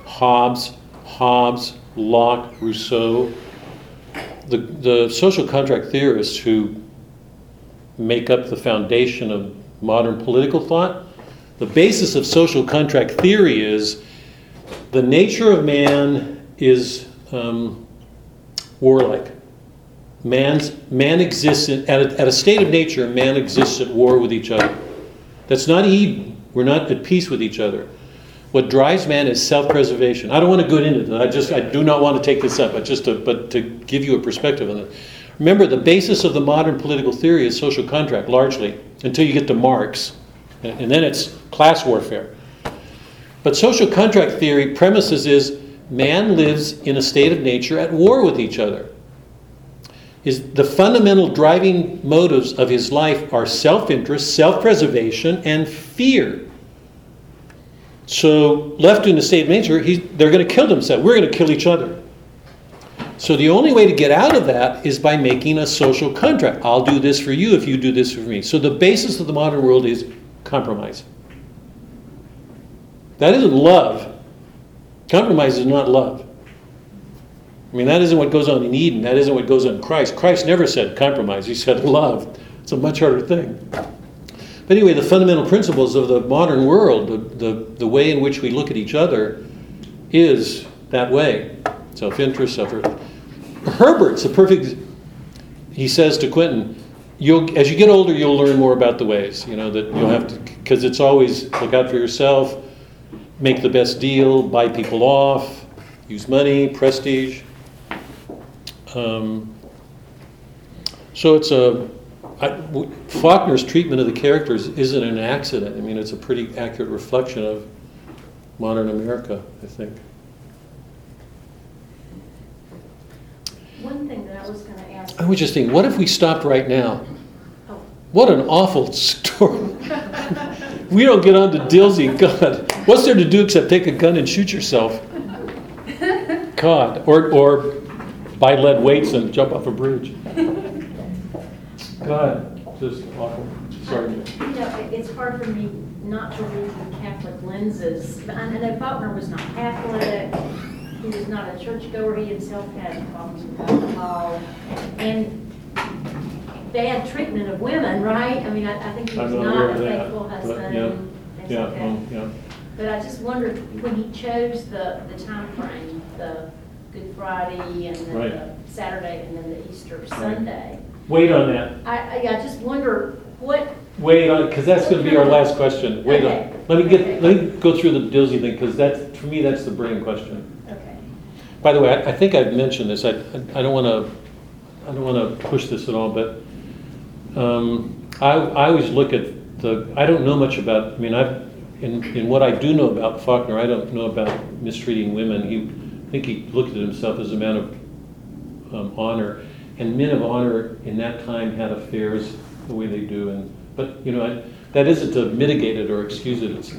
Hobbes, Hobbes, Locke, Rousseau, the, the social contract theorists who make up the foundation of modern political thought, the basis of social contract theory is the nature of man is um, warlike. Man's, man exists, in, at, a, at a state of nature, man exists at war with each other. That's not Eden. We're not at peace with each other. What drives man is self-preservation. I don't want to go into that. I just, I do not want to take this up, but just to, but to give you a perspective on it. Remember, the basis of the modern political theory is social contract, largely, until you get to Marx. And then it's class warfare. But social contract theory premises is man lives in a state of nature at war with each other. Is the fundamental driving motives of his life are self-interest, self-preservation, and fear. So left in a state of nature, he, they're going to kill themselves. We're going to kill each other. So the only way to get out of that is by making a social contract. I'll do this for you if you do this for me. So the basis of the modern world is compromise. That isn't love. Compromise is not love. I mean, that isn't what goes on in Eden. That isn't what goes on in Christ. Christ never said compromise. He said love. It's a much harder thing. But anyway, the fundamental principles of the modern world, the, the, the way in which we look at each other, is that way. Self-interest, self-interest. Herbert's a perfect... He says to Quentin, "You'll as you get older, you'll learn more about the ways, you know, that you'll have to... Because it's always look out for yourself, make the best deal, buy people off, use money, prestige. Um, so it's a... I, Faulkner's treatment of the characters isn't an accident. I mean, it's a pretty accurate reflection of modern America, I think. One thing that I was going to ask... I was just thinking, what if we stopped right now? Oh. What an awful story. We don't get on to Dilsey. God, what's there to do except take a gun and shoot yourself? God. Or, or buy lead weights and jump off a bridge. God, just awful. Sorry. Um, you know, it's hard for me not to read through Catholic lenses. I know Faulkner was not Catholic. He was not a churchgoer. He himself had problems with alcohol and bad treatment of women, right? I mean, I, I think he was not a faithful husband. Yeah, and yeah, okay. um, yeah. But I just wondered when he chose the, the time frame, the Good Friday and then right. the Saturday and then the Easter right. Sunday. Wait on that. I, I just wonder what... Wait on it, because that's going to be our last question. Wait okay. on Let me get. Okay. Let me go through the Dilsey thing, because that's, for me, that's the brain question. Okay. By the way, I, I think I've mentioned this. I, I don't want to I don't want to push this at all, but um, I, I always look at the... I don't know much about... I mean, I've in, in what I do know about Faulkner, I don't know about mistreating women. He, I think he looked at himself as a man of um, honor. And men of honor in that time had affairs the way they do, and but you know I, that isn't to mitigate it or excuse it. It's,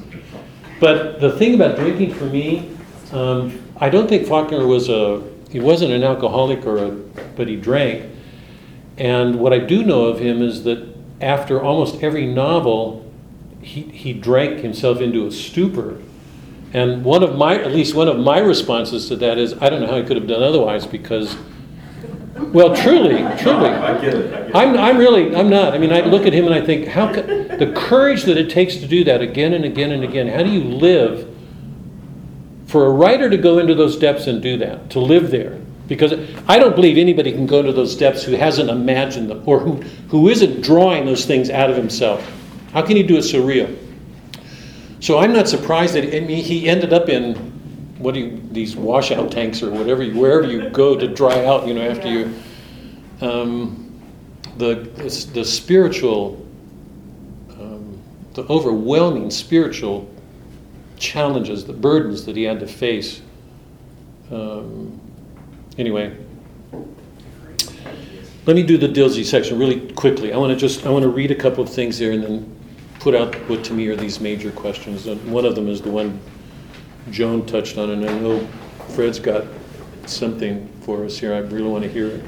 but the thing about drinking for me, um, I don't think Faulkner was a he wasn't an alcoholic or a but he drank. And what I do know of him is that after almost every novel, he he drank himself into a stupor. And one of my at least one of my responses to that is I don't know how he could have done otherwise because. Well, truly, truly. No, I get it. I get it. I'm, I'm really, I'm not. I mean, I look at him and I think, how could, the courage that it takes to do that again and again and again, how do you live for a writer to go into those depths and do that, to live there? Because I don't believe anybody can go into those depths who hasn't imagined them or who, who isn't drawing those things out of himself. How can he do it so real? So I'm not surprised that it, he ended up in... What do you, these washout tanks or whatever, wherever you go to dry out, you know, after yeah. you, um, the the spiritual, um, the overwhelming spiritual challenges, the burdens that he had to face. Um, anyway, let me do the Dilsey section really quickly. I want to just, I want to read a couple of things here and then put out what to me are these major questions. One of them is the one Joan touched on, and I know Fred's got something for us here. I really want to hear it.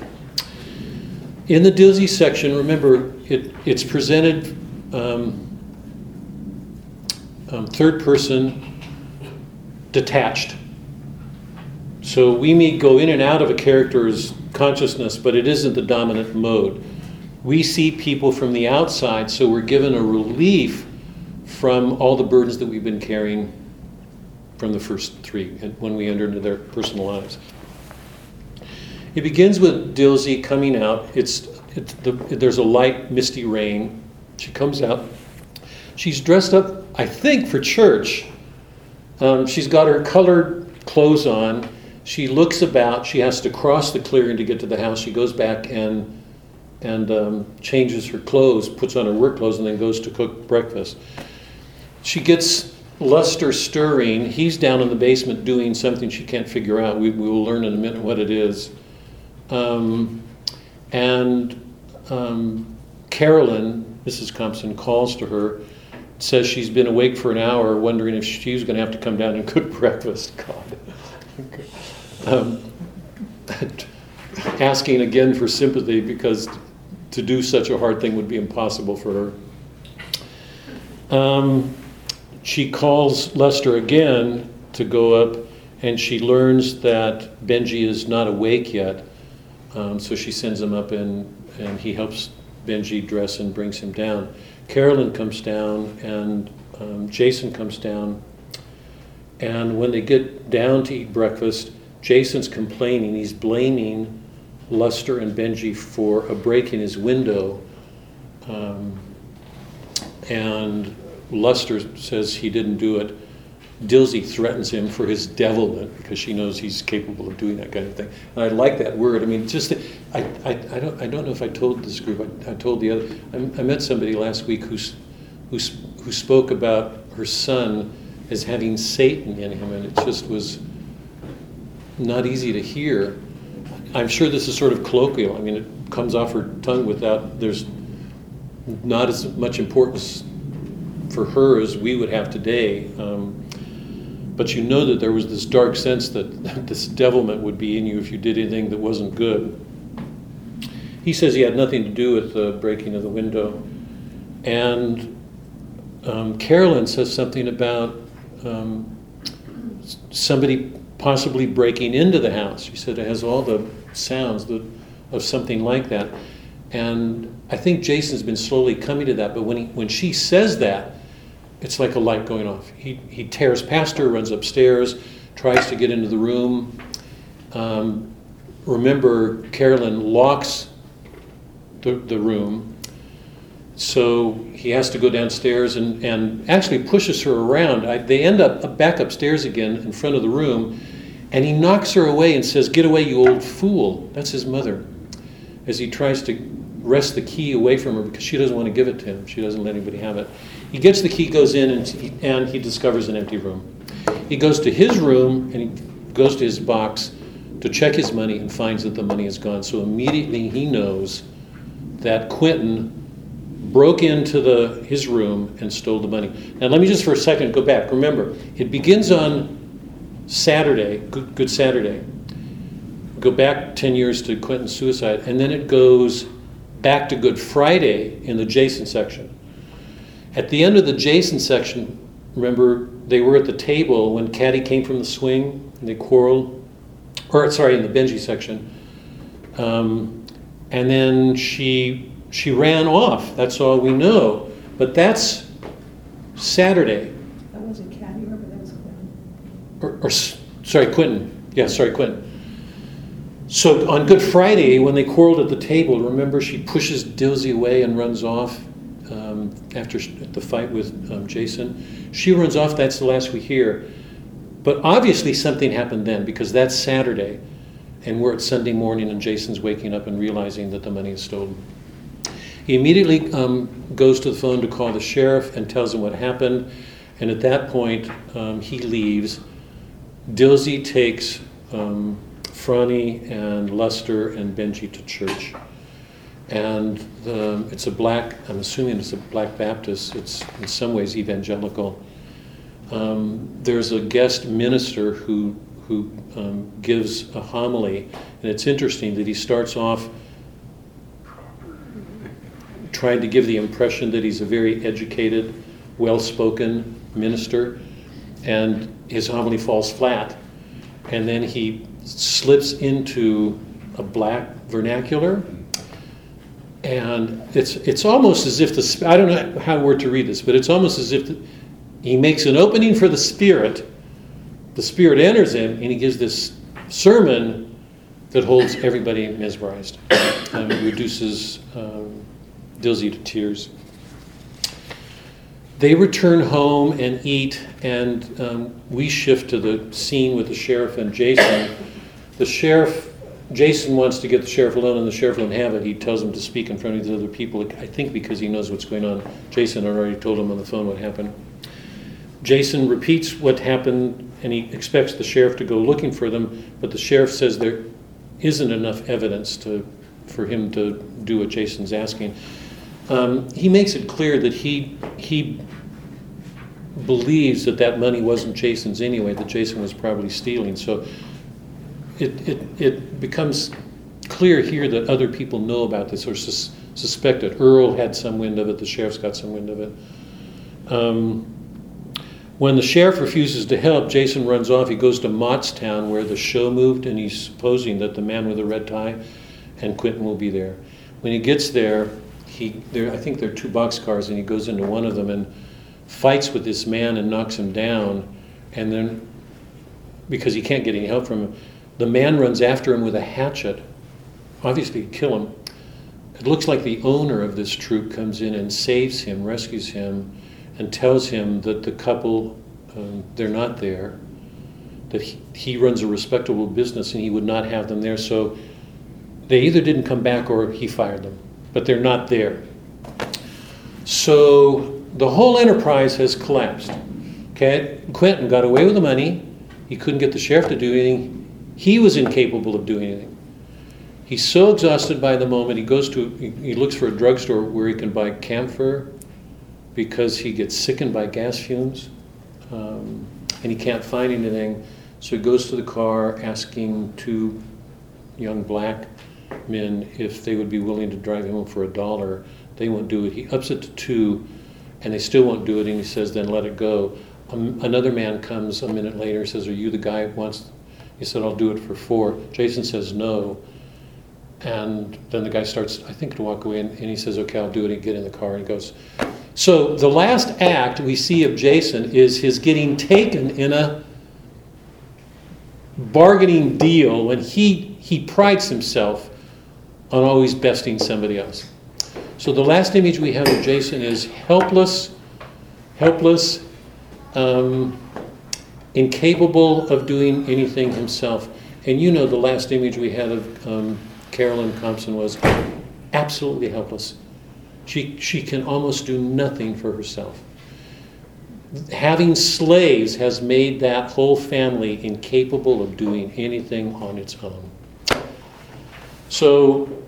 In the Dilsey section, remember, it, it's presented um, um, third person, detached. So we may go in and out of a character's consciousness, but it isn't the dominant mode. We see people from the outside, so we're given a relief from all the burdens that we've been carrying from the first three when we enter into their personal lives. It begins with Dilsey coming out. It's, it's the, there's a light, misty rain. She comes out. She's dressed up, I think, for church. Um, she's got her colored clothes on. She looks about. She has to cross the clearing to get to the house. She goes back and and um, changes her clothes, puts on her work clothes, and then goes to cook breakfast. She gets Luster stirring. He's down in the basement doing something she can't figure out. We, we will learn in a minute what it is. Um, and um, Carolyn, Missus Compson, calls to her, says she's been awake for an hour, wondering if she's going to have to come down and cook breakfast. God. um, asking again for sympathy, because to do such a hard thing would be impossible for her. Um, she calls Lester again to go up, and she learns that Benji is not awake yet, um, so she sends him up, and, and he helps Benji dress and brings him down. Carolyn comes down, and um, Jason comes down, and when they get down to eat breakfast, Jason's complaining. He's blaming Lester and Benji for a break in his window, um, and Lester says he didn't do it. Dilsey threatens him for his devilment, because she knows he's capable of doing that kind of thing. And I like that word. I mean, just, I, I, I don't I don't know if I told this group, I, I told the other, I, I met somebody last week who's, who's, who spoke about her son as having Satan in him, and it just was not easy to hear. I'm sure this is sort of colloquial. I mean, it comes off her tongue without, there's not as much importance for her as we would have today. Um, but you know that there was this dark sense that this devilment would be in you if you did anything that wasn't good. He says he had nothing to do with the breaking of the window. And um, Carolyn says something about um, somebody possibly breaking into the house. She said it has all the sounds that, of something like that. And I think Jason's been slowly coming to that, but when he, when she says that, it's like a light going off. He he tears past her, runs upstairs, tries to get into the room. Um, remember, Carolyn locks the, the room, so he has to go downstairs and, and actually pushes her around. I, they end up back upstairs again in front of the room, and he knocks her away and says, "Get away, you old fool." That's his mother, as he tries to wrest the key away from her, because she doesn't want to give it to him. She doesn't let anybody have it. He gets the key, goes in, and he, and he discovers an empty room. He goes to his room, and he goes to his box to check his money, and finds that the money is gone. So immediately he knows that Quentin broke into the his room and stole the money. Now let me just for a second go back. Remember, it begins on Saturday, Good, Good Saturday. Go back ten years to Quentin's suicide, and then it goes back to Good Friday in the Jason section. At the end of the Jason section, remember, they were at the table when Caddy came from the swing and they quarreled, or sorry, in the Benji section. Um, and then she she ran off. That's all we know. But that's Saturday. That wasn't Caddy, remember, that was Quentin. Or, or sorry, Quentin. Yeah, sorry, Quentin. So on Good Friday, when they quarreled at the table, remember, she pushes Dilsey away and runs off um, after the fight with um, Jason. She runs off. That's the last we hear. But obviously something happened then, because that's Saturday, and we're at Sunday morning, and Jason's waking up and realizing that the money is stolen. He immediately um, goes to the phone to call the sheriff and tells him what happened. And at that point, um, he leaves. Dilsey takes Um, Franny and Lester and Benji to church. And the, it's a black, I'm assuming it's a black Baptist, it's in some ways evangelical. Um, there's a guest minister who who um, gives a homily, and it's interesting that he starts off trying to give the impression that he's a very educated, well-spoken minister, and his homily falls flat, and then he slips into a black vernacular, and it's it's almost as if the I don't know how we're to read this, but it's almost as if the, he makes an opening for the Spirit. The Spirit enters him, and he gives this sermon that holds everybody mesmerized and reduces um, Dilsey to tears. They return home and eat, and um, we shift to the scene with the sheriff and Jason. The sheriff, Jason wants to get the sheriff alone, and the sheriff won't have it. He tells him to speak in front of the other people, I think because he knows what's going on. Jason had already told him on the phone what happened. Jason repeats what happened, and he expects the sheriff to go looking for them, but the sheriff says there isn't enough evidence to, for him to do what Jason's asking. Um, he makes it clear that he he believes that that money wasn't Jason's anyway, that Jason was probably stealing. So it it, it becomes clear here that other people know about this or sus- suspect it. Earl had some wind of it, the sheriff's got some wind of it. Um, When the sheriff refuses to help, Jason runs off. He goes to Mottstown where the show moved, and he's supposing that the man with the red tie and Quentin will be there. When he gets there, he there I think there are two boxcars, and he goes into one of them and fights with this man and knocks him down, and then, because he can't get any help from him, the man runs after him with a hatchet, obviously to kill him. It looks like the owner of this troupe comes in and saves him, rescues him, and tells him that the couple, um, they're not there, that he, he runs a respectable business and he would not have them there, so they either didn't come back or he fired them, but they're not there. So the whole enterprise has collapsed. Okay, Quentin got away with the money, he couldn't get the sheriff to do anything, he was incapable of doing anything. He's so exhausted by the moment, he goes to, he, he looks for a drugstore where he can buy camphor, because he gets sickened by gas fumes, um, and he can't find anything. So he goes to the car asking two young black men if they would be willing to drive him home for a dollar. They won't do it. He ups it to two, and they still won't do it, and he says, then let it go. Um, another man comes a minute later and says, are you the guy who wants? He said, I'll do it for four. Jason says no. And then the guy starts, I think, to walk away, and, and he says, okay, I'll do it. He gets in the car, and he goes. So the last act we see of Jason is his getting taken in a bargaining deal when he, he prides himself on always besting somebody else. So the last image we have of Jason is helpless, helpless, um, incapable of doing anything himself. And you know the last image we had of um, Carolyn Compson was absolutely helpless. She she can almost do nothing for herself. Having slaves has made that whole family incapable of doing anything on its own. So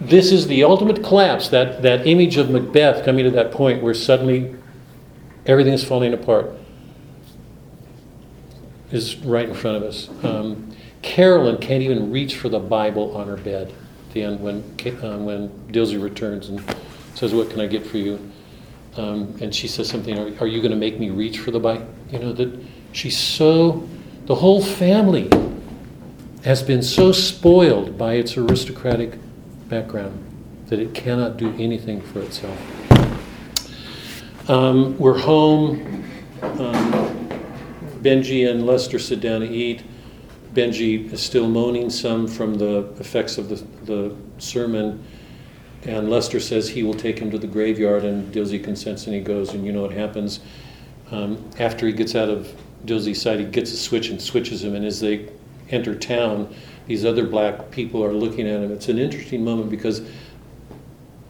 this is the ultimate collapse, that, that image of Macbeth coming to that point where suddenly everything is falling apart is right in front of us. Um, Carolyn can't even reach for the Bible on her bed at the end when, um, when Dilsey returns and says, what can I get for you? Um, and she says something, are, are you going to make me reach for the bike? You know, that she's so, the whole family has been so spoiled by its aristocratic background that it cannot do anything for itself. Um, we're home. Um, Benji and Lester sit down to eat. Benji is still moaning some from the effects of the, the sermon. And Lester says he will take him to the graveyard, and Dilsey consents, and he goes, and you know what happens. Um, after he gets out of Dilsey's sight, he gets a switch and switches him, and as they enter town, these other black people are looking at him. It's an interesting moment because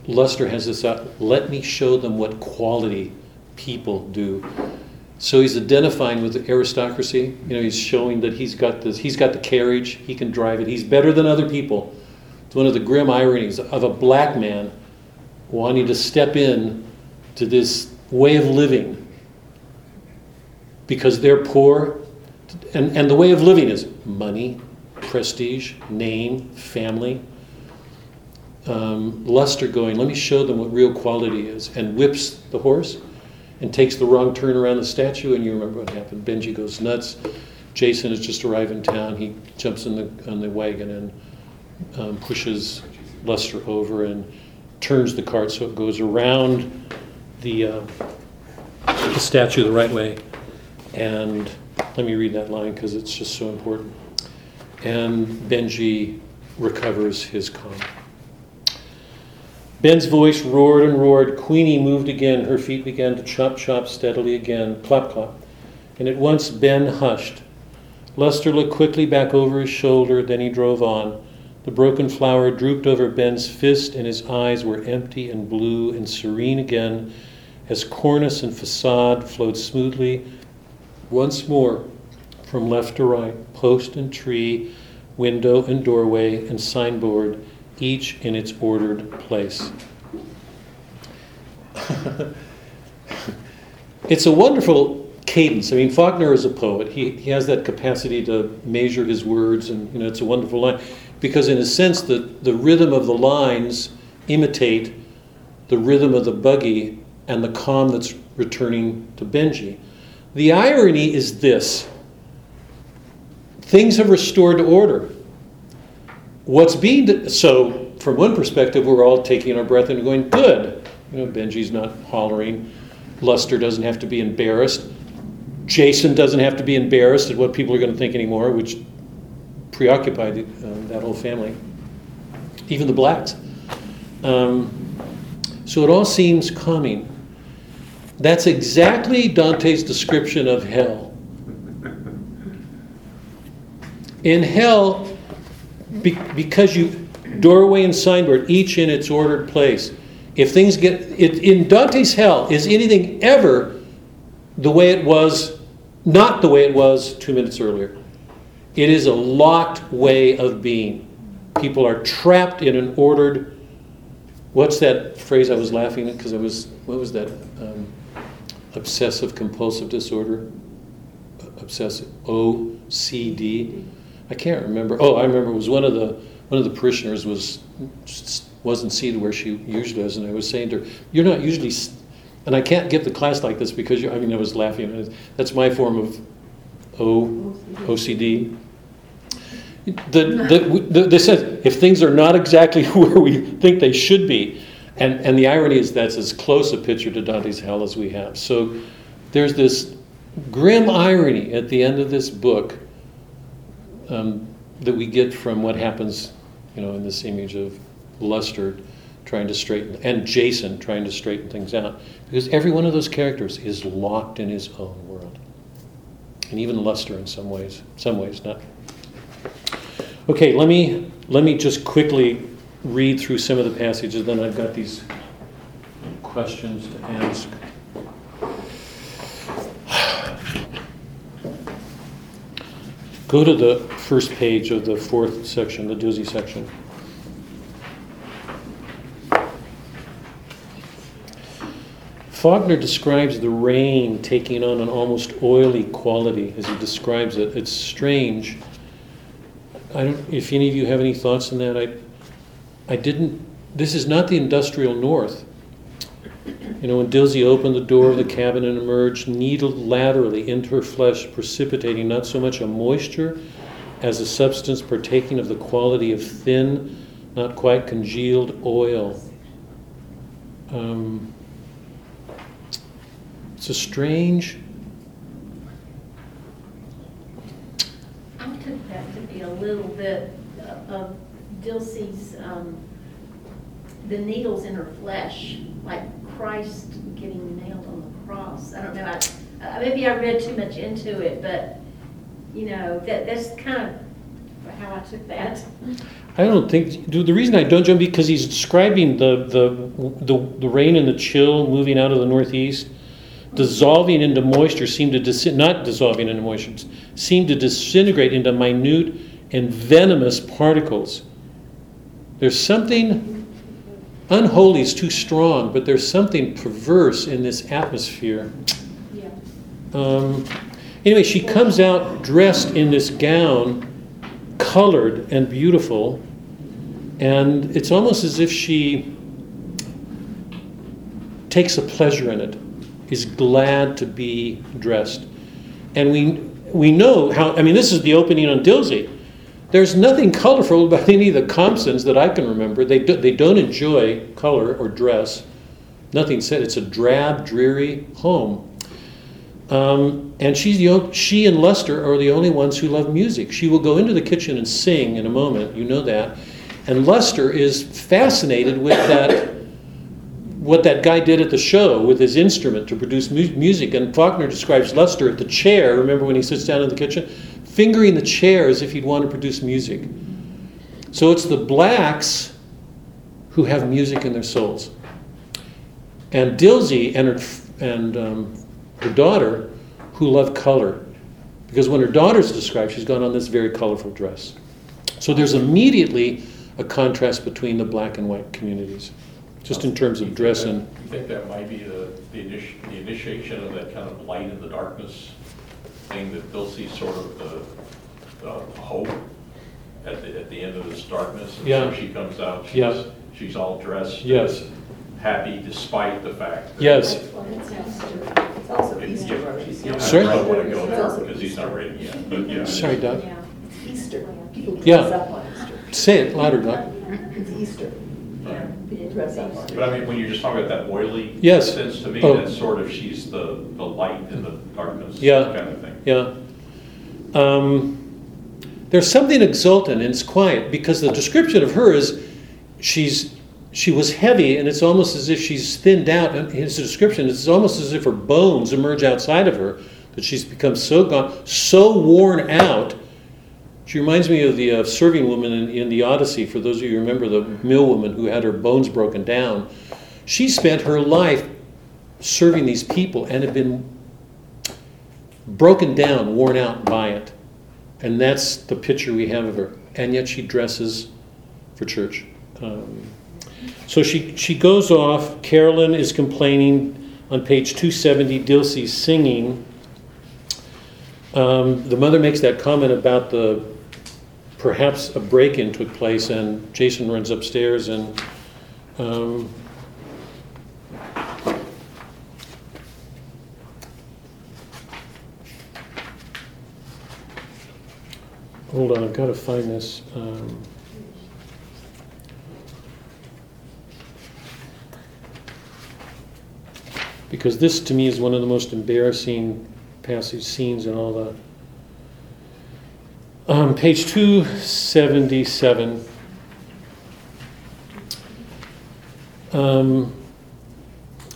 Lester has this out, let me show them what quality people do. So he's identifying with the aristocracy. You know, he's showing that he's got this, he's got the carriage, he can drive it, he's better than other people. one of the grim ironies of a black man wanting to step in to this way of living because they're poor. And, and the way of living is money, prestige, name, family, um, luster going. Let me show them what real quality is. And whips the horse and takes the wrong turn around the statue. And you remember what happened. Benji goes nuts. Jason has just arrived in town. He jumps in the, on the wagon and um, pushes Lester over and turns the cart so it goes around the, uh, the statue the right way. And let me read that line because it's just so important. And Benji recovers his calm. Ben's voice roared and roared. Queenie moved again. Her feet began to chop, chop steadily again. Clop, clop. And at once Ben hushed. Lester looked quickly back over his shoulder. Then he drove on. The broken flower drooped over Ben's fist, and his eyes were empty and blue and serene again as cornice and facade flowed smoothly once more from left to right, post and tree, window and doorway and signboard, each in its ordered place. It's a wonderful cadence. I mean, Faulkner is a poet. He he has that capacity to measure his words, and you know it's a wonderful line because in a sense the, the rhythm of the lines imitate the rhythm of the buggy and the calm that's returning to Benji. The irony is this. Things have restored to order. What's being de- so from one perspective, we're all taking our breath and going, good. You know, Benji's not hollering. Lester doesn't have to be embarrassed. Jason doesn't have to be embarrassed at what people are going to think anymore, which preoccupied uh, that whole family, even the blacks. Um, so it all seems calming. That's exactly Dante's description of hell. In hell, be, because you, doorway and signboard, each in its ordered place. If things get, it, in Dante's hell, is anything ever the way it was, not the way it was two minutes earlier? It is a locked way of being. People are trapped in an ordered, what's that phrase I was laughing at because I was, what was that? Um, Obsessive compulsive disorder, obsessive O C D. I can't remember. Oh, I remember. It was one of the one of the parishioners was wasn't seated where she usually is, and I was saying to her, "You're not usually," and I can't give the class like this because you, I mean I was laughing. That's my form of O C D. The the, the they said if things are not exactly where we think they should be. And, and the irony is that's as close a picture to Dante's hell as we have. So there's this grim irony at the end of this book um, that we get from what happens, you know, in this image of Lester trying to straighten, and Jason trying to straighten things out. Because every one of those characters is locked in his own world. And even Lester in some ways, some ways not. Okay, let me let me just quickly read through some of the passages, then I've got these questions to ask. Go to the first page of the fourth section, the Dilsey section. Faulkner describes the rain taking on an almost oily quality as he describes it. It's strange. I don't. If any of you have any thoughts on that, I. I didn't, this is not the industrial north. You know, when Dilsey opened the door of the cabin and emerged, needled laterally into her flesh, precipitating not so much a moisture as a substance partaking of the quality of thin, not quite congealed oil. Um, it's a strange... I took that to be a little bit of... Dilsey's um, the needles in her flesh, like Christ getting nailed on the cross. I don't know. I, uh, maybe I read too much into it, but you know that that's kind of how I took that. I don't think the reason I don't jump because he's describing the the the, the rain and the chill moving out of the northeast, dissolving into moisture, seemed to dis- not dissolving into moisture, seemed to disintegrate into minute and venomous particles. There's something, unholy is too strong, but there's something perverse in this atmosphere. Yeah. Um, anyway, she comes out dressed in this gown, colored and beautiful, and it's almost as if she takes a pleasure in it, is glad to be dressed. And we we know how, I mean, this is the opening on Dilsey. There's nothing colorful about any of the Compsons that I can remember. They do, they don't enjoy color or dress. Nothing said. It's a drab, dreary home. Um, and she's the, she and Luster are the only ones who love music. She will go into the kitchen and sing in a moment. You know that. And Luster is fascinated with that, what that guy did at the show with his instrument to produce mu- music. And Faulkner describes Luster at the chair. Remember when he sits down in the kitchen? Fingering the chair as if he'd want to produce music. So it's the blacks who have music in their souls. And Dilsey and her, and, um, her daughter, who love color. Because when her daughter's described, she's gone on this very colorful dress. So there's immediately a contrast between the black and white communities, just in terms of dress. And you think that might be the, the, initi- the initiation of that kind of light in the darkness thing that Dilsey sort of the, the hope at the, at the end of this darkness, and yeah. So she comes out, she's, yeah. she's all dressed, yes. happy despite the fact that yes. It's, well, it's, it's also it's Easter. Easter. It's Easter. Sorry? I don't want to go there because he's not ready yet. But yeah. Sorry, Doc. Yeah. Easter. People dress yeah. up on Easter. Say it louder, Doc. It's Easter. Yeah. People dress up on Easter. But I mean, when you're just talking about that oily yes. sense to me, oh. that's sort of she's the, the light in the darkness yeah. kind of thing. Yeah. Um, there's something exultant, and it's quiet, because the description of her is she's she was heavy, and it's almost as if she's thinned out. And his description, it's almost as if her bones emerge outside of her, that she's become so gone, so worn out. She reminds me of the uh, serving woman in, in the Odyssey, for those of you who remember the mill woman who had her bones broken down. She spent her life serving these people and had been broken down, worn out by it. And that's the picture we have of her. And yet she dresses for church. Um, so she, she goes off. Carolyn is complaining on page two seventy. Dilsey's singing. Um, the mother makes that comment about the perhaps a break-in took place, and Jason runs upstairs and... Um, Hold on, I've got to find this. Um, because this, to me, is one of the most embarrassing passage scenes in all the... Um, page two seventy-seven. Um,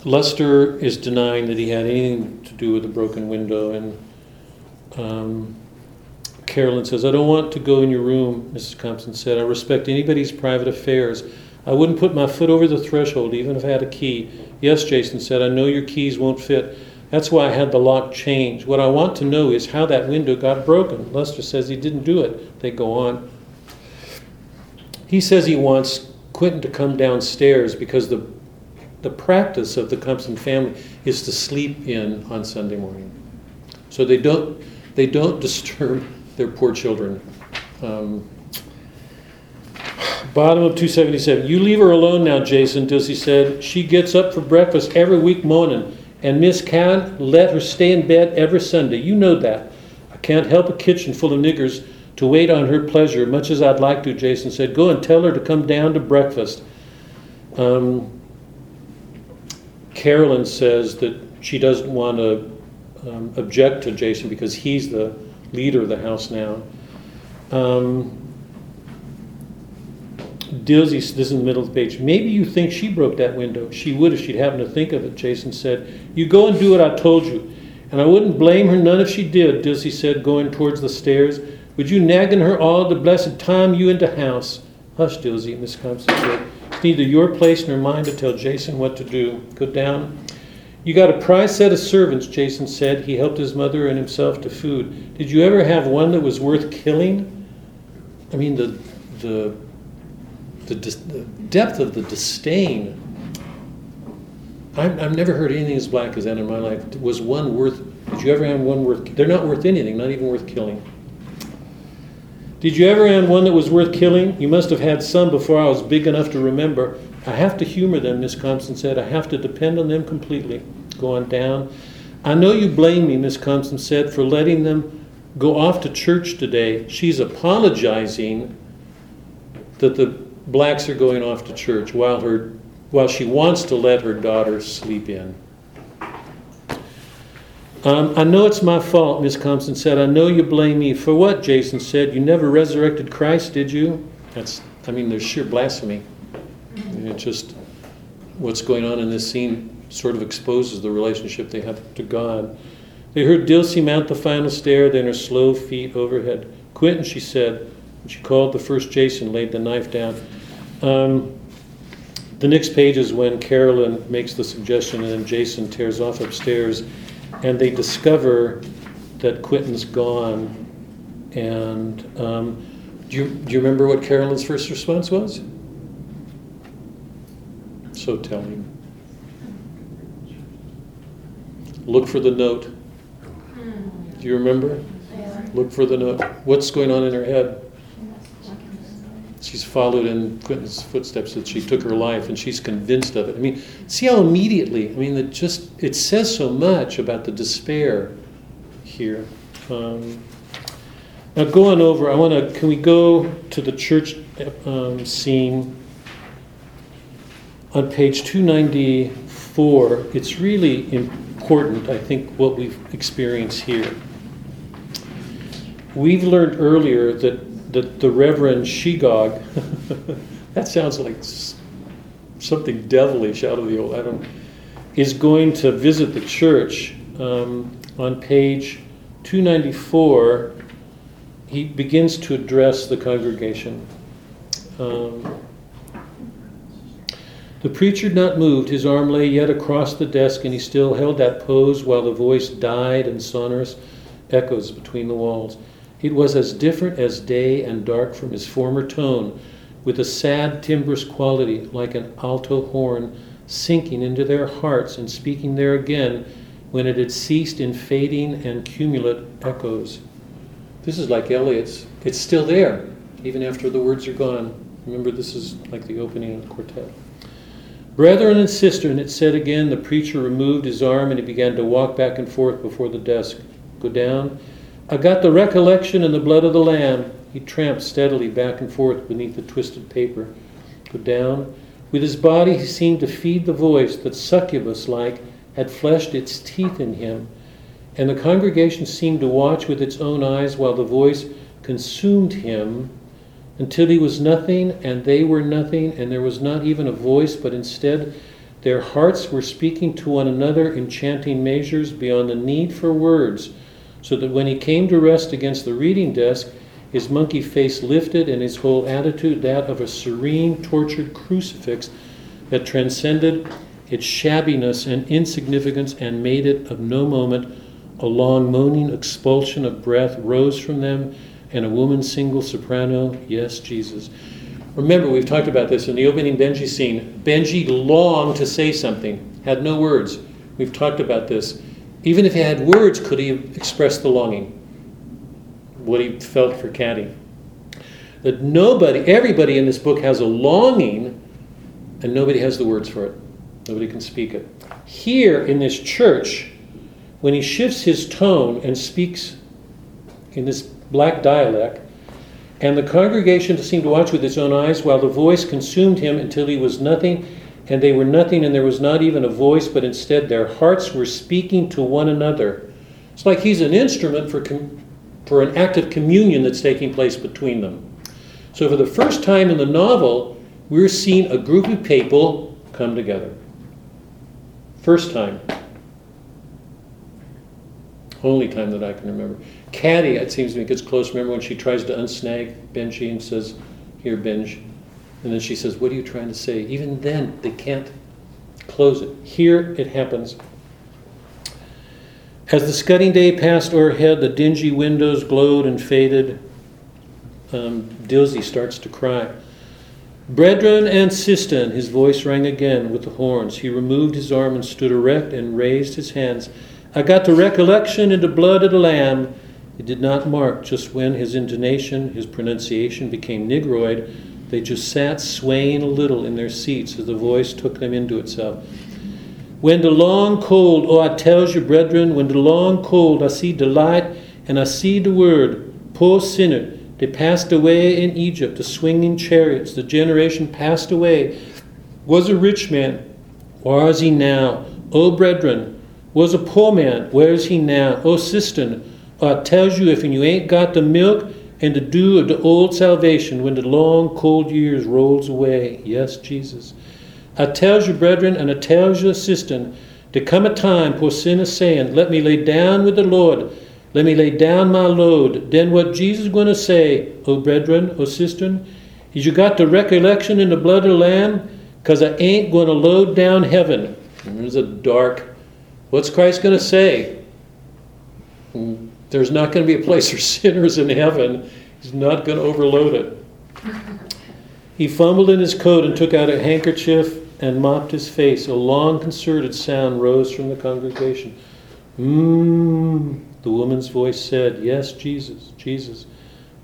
Luster is denying that he had anything to do with the broken window, and... Um, Carolyn says, "I don't want to go in your room," Missus Compson said. "I respect anybody's private affairs. I wouldn't put my foot over the threshold, even if I had a key." "Yes," Jason said, "I know your keys won't fit. That's why I had the lock changed. What I want to know is how that window got broken." Luster says he didn't do it. They go on. He says he wants Quentin to come downstairs because the, the practice of the Compson family is to sleep in on Sunday morning. So they don't, they don't disturb their poor children. Um, bottom of two seventy-seven. "You leave her alone now, Jason," Dilsey said. "She gets up for breakfast every week morning, and Miss Cann let her stay in bed every Sunday. You know that. I can't help a kitchen full of niggers to wait on her pleasure, much as I'd like to," Jason said. "Go and tell her to come down to breakfast." Um, Carolyn says that she doesn't want to um, object to Jason because he's the leader of the house now. Um, Dilsey, this is in the middle of the page. "Maybe you think she broke that window. She would if she'd happened to think of it," Jason said. "You go and do what I told you. And I wouldn't blame her none if she did," Dilsey said, going towards the stairs. "Would you nagging her all the blessed time you in the house?" "Hush, Dilsey," Miss Compson said. "It's neither your place nor mine to tell Jason what to do. Go down." "You got a prize set of servants," Jason said. He helped his mother and himself to food. "Did you ever have one that was worth killing?" I mean, the the the, dis- the depth of the disdain. I'm, I've never heard anything as black as that in my life. Was one worth, did you ever have one worth, they're not worth anything, not even worth killing. Did you ever have one that was worth killing? You must have had some before I was big enough to remember. I have to humor them, Miss Compson said. I have to depend on them completely. Go on down. I know you blame me, Miss Compson said, for letting them go off to church today. She's apologizing that the blacks are going off to church while her, while she wants to let her daughter sleep in. Um, I know it's my fault, Miss Compson said. I know you blame me. For what, Jason said. You never resurrected Christ, did you? That's, I mean, there's sheer blasphemy. And it's just what's going on in this scene sort of exposes the relationship they have to God. They heard Dilsey mount the final stair, then her slow feet overhead. Quentin, she said. She called the first Jason, laid the knife down. Um, the next page is when Carolyn makes the suggestion and then Jason tears off upstairs. And they discover that Quentin's gone. And um, do you do you remember what Carolyn's first response was? So telling. Look for the note. Do you remember? Look for the note. What's going on in her head? She's followed in Quentin's footsteps, that she took her life, and she's convinced of it. I mean, see how immediately, I mean, it just, it says so much about the despair here. Um, now, going over, I want to, can we go to the church um, scene on page two ninety-four? It's really important, I think, what we've experienced here. We've learned earlier that that the Reverend Shegog, that sounds like something devilish out of the old, I don't, is going to visit the church. Um, on page two ninety-four, he begins to address the congregation. Um, the preacher had not moved, his arm lay yet across the desk, and he still held that pose while the voice died in sonorous echoes between the walls. It was as different as day and dark from his former tone, with a sad timbrous quality like an alto horn sinking into their hearts and speaking there again when it had ceased in fading and cumulate echoes. This is like Eliot's. It's still there, even after the words are gone. Remember, this is like the opening of the quartet. Brethren and sisters, it said again, the preacher removed his arm and he began to walk back and forth before the desk. Go down. I got the recollection and the blood of the Lamb. He tramped steadily back and forth beneath the twisted paper. Go down. With his body he seemed to feed the voice that succubus-like had fleshed its teeth in him, and the congregation seemed to watch with its own eyes while the voice consumed him until he was nothing and they were nothing, and there was not even a voice, but instead their hearts were speaking to one another in chanting measures beyond the need for words, so that when he came to rest against the reading desk, his monkey face lifted and his whole attitude that of a serene, tortured crucifix that transcended its shabbiness and insignificance and made it of no moment. A long moaning expulsion of breath rose from them, and a woman's single soprano, yes, Jesus. Remember, we've talked about this in the opening Benji scene. Benji longed to say something, had no words. We've talked about this. Even if he had words, could he express the longing? What he felt for Caddy. That nobody, everybody in this book has a longing, and nobody has the words for it. Nobody can speak it. Here in this church, when he shifts his tone and speaks in this black dialect, and the congregation seemed to watch with its own eyes while the voice consumed him until he was nothing, and they were nothing, and there was not even a voice, but instead their hearts were speaking to one another. It's like he's an instrument for com- for an act of communion that's taking place between them. So for the first time in the novel, we're seeing a group of people come together. First time. Only time that I can remember. Caddy, it seems to me, gets close. Remember when she tries to unsnag Benji and says, here, Benji. And then she says, what are you trying to say? Even then, they can't close it. Here it happens. As the scudding day passed overhead, the dingy windows glowed and faded. Um, Dilsey starts to cry. Brethren and sisters, his voice rang again with the horns. He removed his arm and stood erect and raised his hands. I got the recollection in the blood of the lamb. It did not mark just when his intonation, his pronunciation became Negroid. They just sat swaying a little in their seats as the voice took them into itself. When the long cold, oh, I tells you, brethren, when the long cold, I see the light and I see the word, poor sinner, they passed away in Egypt, the swinging chariots, the generation passed away. Was a rich man, where is he now? Oh, brethren, was a poor man, where is he now? Oh, sister, oh, I tells you, if you ain't got the milk and the dew of the old salvation, when the long cold years rolls away, yes, Jesus. I tells you, brethren, and I tells you, sister, there come a time, poor sinner, saying, let me lay down with the Lord, let me lay down my load. Then what Jesus is going to say, O brethren, O sister, is you got the recollection in the blood of the Lamb, because I ain't going to load down heaven. There's a dark, what's Christ going to say? There's not going to be a place for sinners in heaven. He's not going to overload it. He fumbled in his coat and took out a handkerchief and mopped his face. A long, concerted sound rose from the congregation. Mmm, the woman's voice said, yes, Jesus, Jesus.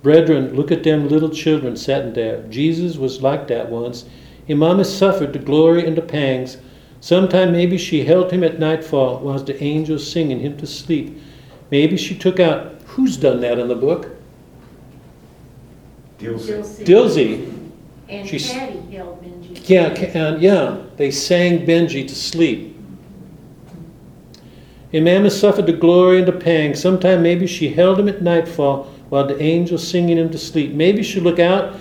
Brethren, look at them little children sitting there. Jesus was like that once. His mama suffered the glory and the pangs. Sometime maybe she held him at nightfall whilst the angels singing him to sleep. Maybe she took out, who's done that in the book? Dilsey. Dilsey. And she, Patty held Benji. Yeah, and yeah, they sang Benji to sleep. And Mamma suffered the glory and the pang. Sometime maybe she held him at nightfall while the angels singing him to sleep. Maybe she look out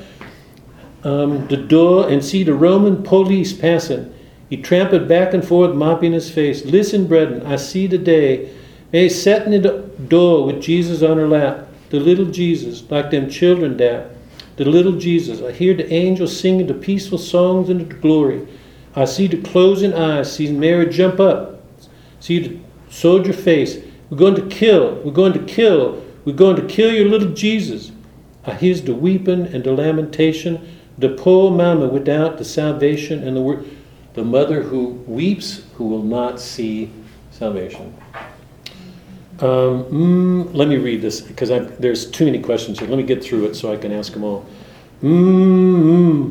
um, the door and see the Roman police passing. He tramped back and forth, mopping his face. Listen, brethren, I see the day. They sat in the door with Jesus on her lap. The little Jesus, like them children there. The little Jesus. I hear the angels singing the peaceful songs into the glory. I see the closing eyes. See Mary jump up. See the soldier face, we're going to kill, we're going to kill, we're going to kill your little Jesus. I hears the weeping and the lamentation, the poor mama without the salvation and the word, the mother who weeps, who will not see salvation. Um, mm, let me read this, because there's too many questions here. Let me get through it so I can ask them all. Mm,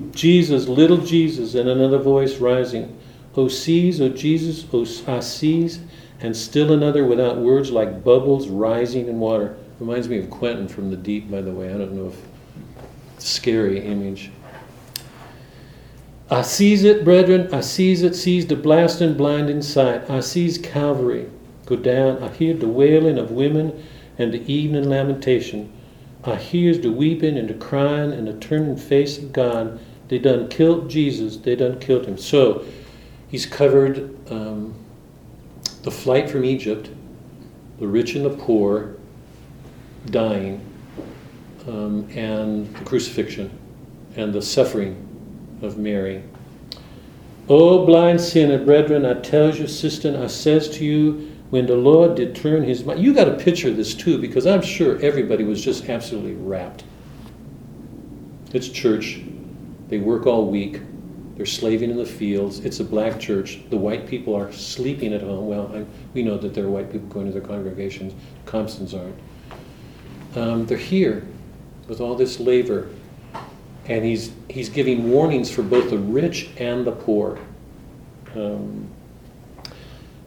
mm, Jesus, little Jesus, and another voice rising. O sees, O Jesus, O I sees. And still another without words, like bubbles rising in water. Reminds me of Quentin from The Deep, by the way. I don't know if it's a scary image. I sees it, brethren. I sees it. Sees the blasting, blinding sight. I sees Calvary. Go down. I hear the wailing of women and the evening lamentation. I hears the weeping and the crying and the turning face of God. They done killed Jesus. They done killed him. So he's covered... Um, the flight from Egypt, the rich and the poor dying, um, and the crucifixion, and the suffering of Mary. O blind sinner, brethren, I tells you, sister, I says to you, when the Lord did turn his mind. You got to picture this too, because I'm sure everybody was just absolutely rapt. It's church. They work all week. They're slaving in the fields. It's a black church. The white people are sleeping at home. Well, I, we know that there are white people going to their congregations. Comptons aren't. Um, they're here with all this labor. And he's he's giving warnings for both the rich and the poor. Um,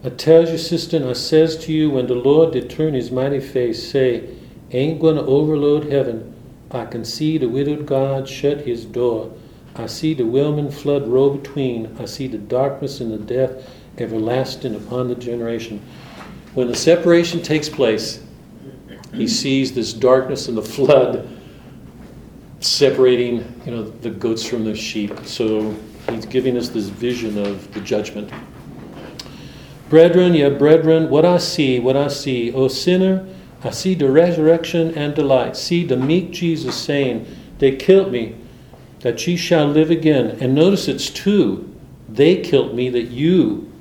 I tells you, sister, I says to you, when the Lord did turn his mighty face, say, ain't going to overload heaven. I can see the widowed God shut his door. I see the whelming flood roll between. I see the darkness and the death everlasting upon the generation. When the separation takes place, he sees this darkness and the flood separating, you know, the goats from the sheep. So he's giving us this vision of the judgment. Brethren, yeah, brethren, what I see, what I see. O sinner, I see the resurrection and the light. See the meek Jesus saying, they killed me, that ye shall live again. And notice it's two. They killed me, that you.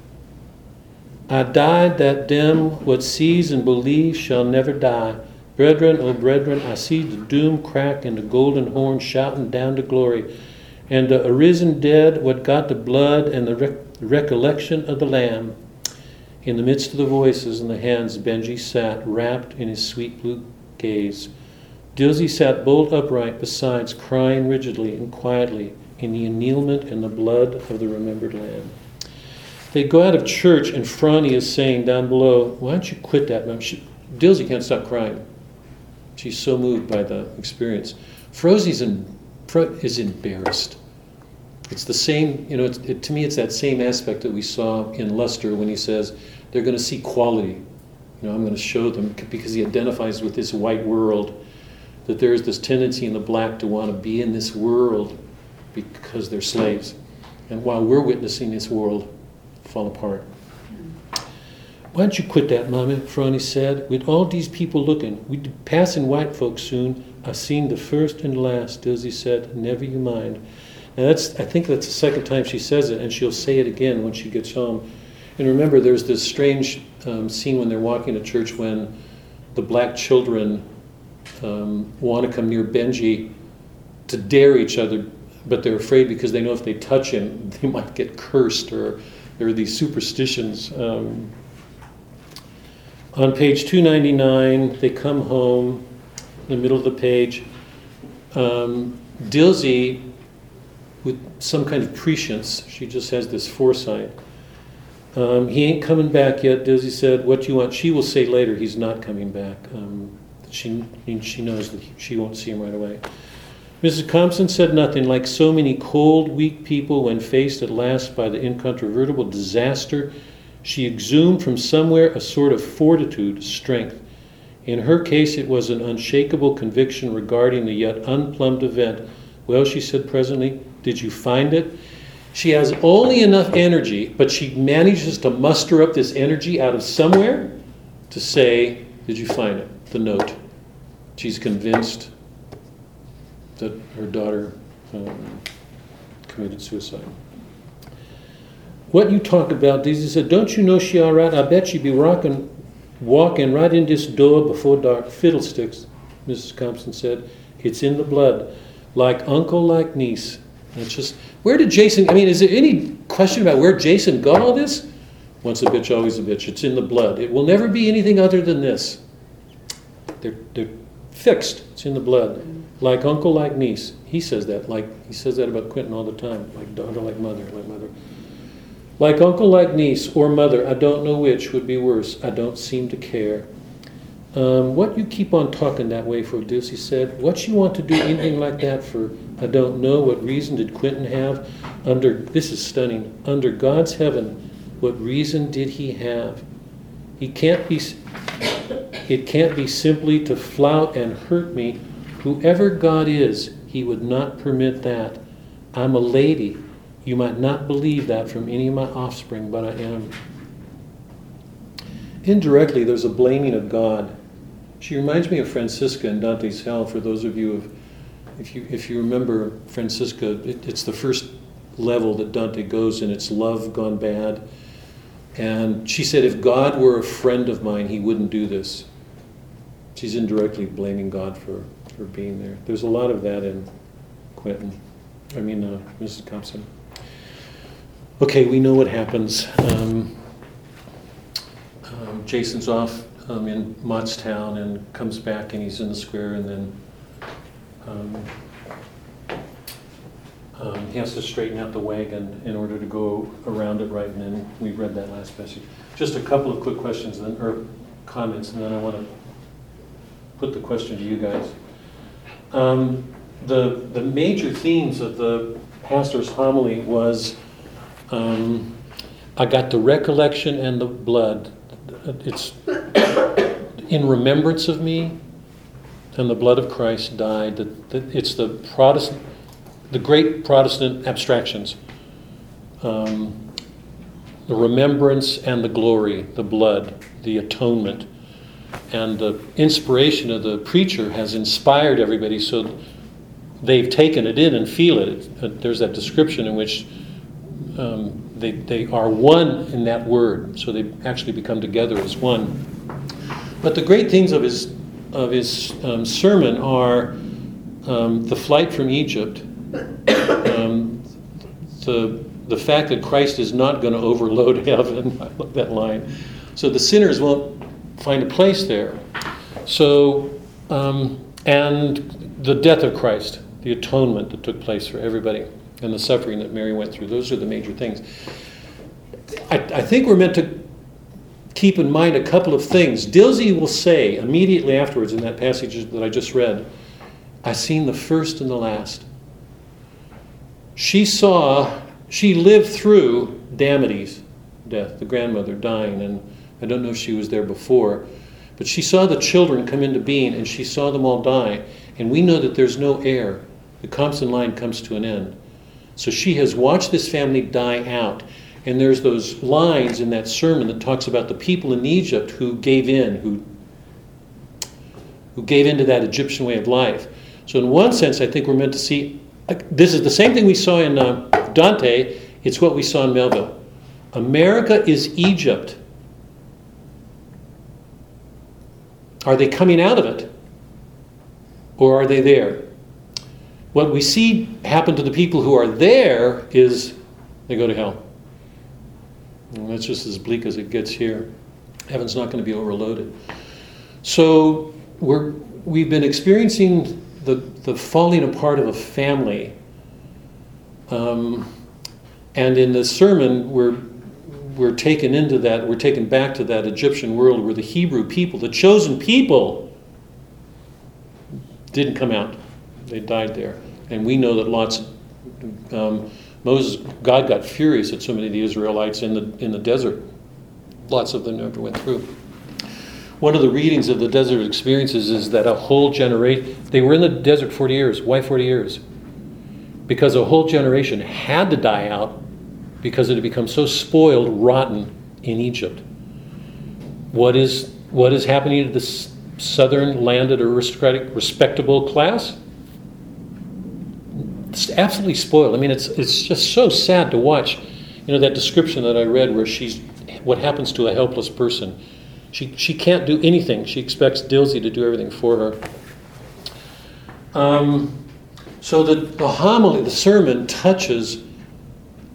I died that them what sees and believes shall never die. Brethren, O brethren, I see the doom crack and the golden horn shouting down to glory. and the arisen dead what got the blood and the rec- recollection of the Lamb. In the midst of the voices and the hands, Benjy sat wrapped in his sweet blue gaze. Dilsey sat bolt upright besides, crying rigidly and quietly in the annealment and the blood of the remembered Lamb. They go out of church, and Phronnie is saying down below, why don't you quit that? She, Dilsey can't stop crying. She's so moved by the experience. Frosie's in, is embarrassed. It's the same, you know, it, it, to me it's that same aspect that we saw in Luster when he says, they're going to see quality. You know, I'm going to show them, because he identifies with this white world, that there is this tendency in the black to want to be in this world because they're slaves. And while we're witnessing this world fall apart. Why don't you quit that, Mama? Phronnie said. With all these people looking, we'd be passing white folks soon. I've seen the first and last, Dilsey said. Never you mind. Now that's, I think that's the second time she says it, and she'll say it again when she gets home. And remember, there's this strange um, scene when they're walking to church when the black children Um, want to come near Benjy to dare each other, but they're afraid because they know if they touch him, they might get cursed, or there are these superstitions. Um, on page two ninety-nine, they come home, in the middle of the page. Um, Dilsey, with some kind of prescience, she just has this foresight. Um, he ain't coming back yet, Dilsey said. What you want? She will say later, he's not coming back. Um, She, she knows that she won't see him right away. Missus Compson said nothing. Like so many cold, weak people, when faced at last by the incontrovertible disaster, she exhumed from somewhere a sort of fortitude, strength. In her case, it was an unshakable conviction regarding the yet unplumbed event. Well, she said presently, did you find it? She has only enough energy, but she manages to muster up this energy out of somewhere to say, did you find it? The note. She's convinced that her daughter um, committed suicide. What you talk about, Dilsey said, don't you know she all right? I bet she be rockin', walking right in this door before dark. Fiddlesticks, Missus Compson said. It's in the blood. Like uncle, like niece. And it's just, where did Jason, I mean, is there any question about where Jason got all this? Once a bitch, always a bitch. It's in the blood. It will never be anything other than this. They're, they're fixed. It's in the blood. Like uncle, like niece. He says that. Like he says that about Quentin all the time. Like daughter, like mother, like mother. Like uncle, like niece, or mother. I don't know which would be worse. I don't seem to care. Um, what you keep on talking that way for, Dilsey said. What you want to do anything like that for? I don't know. What reason did Quentin have? Under this is stunning. Under God's heaven, what reason did he have? He can't be. It can't be simply to flout and hurt me. Whoever God is, he would not permit that. I'm a lady. You might not believe that from any of my offspring, but I am. Indirectly, there's a blaming of God. She reminds me of Francisca in Dante's Hell. For those of you, of, if you if you remember Francisca, it, it's the first level that Dante goes in. It's love gone bad. And she said, if God were a friend of mine, he wouldn't do this. She's indirectly blaming God for, for being there. There's a lot of that in Quentin. I mean, uh, Missus Compson. Okay, we know what happens. Um, um, Jason's off um, in Mottstown and comes back and he's in the square, and then um, Um, he has to straighten out the wagon in order to go around it right, and then we read that last passage. Just a couple of quick questions and then, or comments, and then I want to put the question to you guys. Um, the the major themes of the pastor's homily was um, I got the recollection and the blood. It's in remembrance of me, and the blood of Christ died. That, that it's the Protestant. The great Protestant abstractions, um, the remembrance and the glory, the blood, the atonement, and the inspiration of the preacher has inspired everybody, so they've taken it in and feel it. There's that description in which um, they, they are one in that word, so they actually become together as one. But the great things of his, of his um, sermon are um, the flight from Egypt, Um, to the fact that Christ is not going to overload heaven. I love that line. So the sinners won't find a place there. So, um, and the death of Christ, the atonement that took place for everybody, and the suffering that Mary went through. Those are the major things. I, I think we're meant to keep in mind a couple of things. Dilsey will say immediately afterwards in that passage that I just read, "I've seen the first and the last." She saw, she lived through Damity's death, the grandmother dying, and I don't know if she was there before, but she saw the children come into being, and she saw them all die, and we know that there's no heir. The Compson line comes to an end. So she has watched this family die out. And there's those lines in that sermon that talks about the people in Egypt who gave in, who, who gave in to that Egyptian way of life. So in one sense, I think we're meant to see, uh, this is the same thing we saw in uh, Dante, it's what we saw in Melville. America is Egypt. Are they coming out of it? Or are they there? What we see happen to the people who are there is they go to hell. And that's just as bleak as it gets here. Heaven's not going to be overloaded. So we're, we've been experiencing the, the falling apart of a family. Um, and in the sermon, we're, we're taken into that, we're taken back to that Egyptian world where the Hebrew people, the chosen people, didn't come out. They died there. And we know that Lot's, um, Moses, God got furious at so many of the Israelites in the in the desert. Lots of them never went through. One of the readings of the desert experiences is that a whole generation, they were in the desert forty years. Why forty years? Because a whole generation had to die out because it had become so spoiled, rotten in Egypt. What is, what is happening to this southern landed aristocratic, respectable class? It's absolutely spoiled. I mean, it's it's just so sad to watch. You know, that description that I read where she's, what happens to a helpless person. She she can't do anything. She expects Dilsey to do everything for her. Um, so the, the homily, the sermon, touches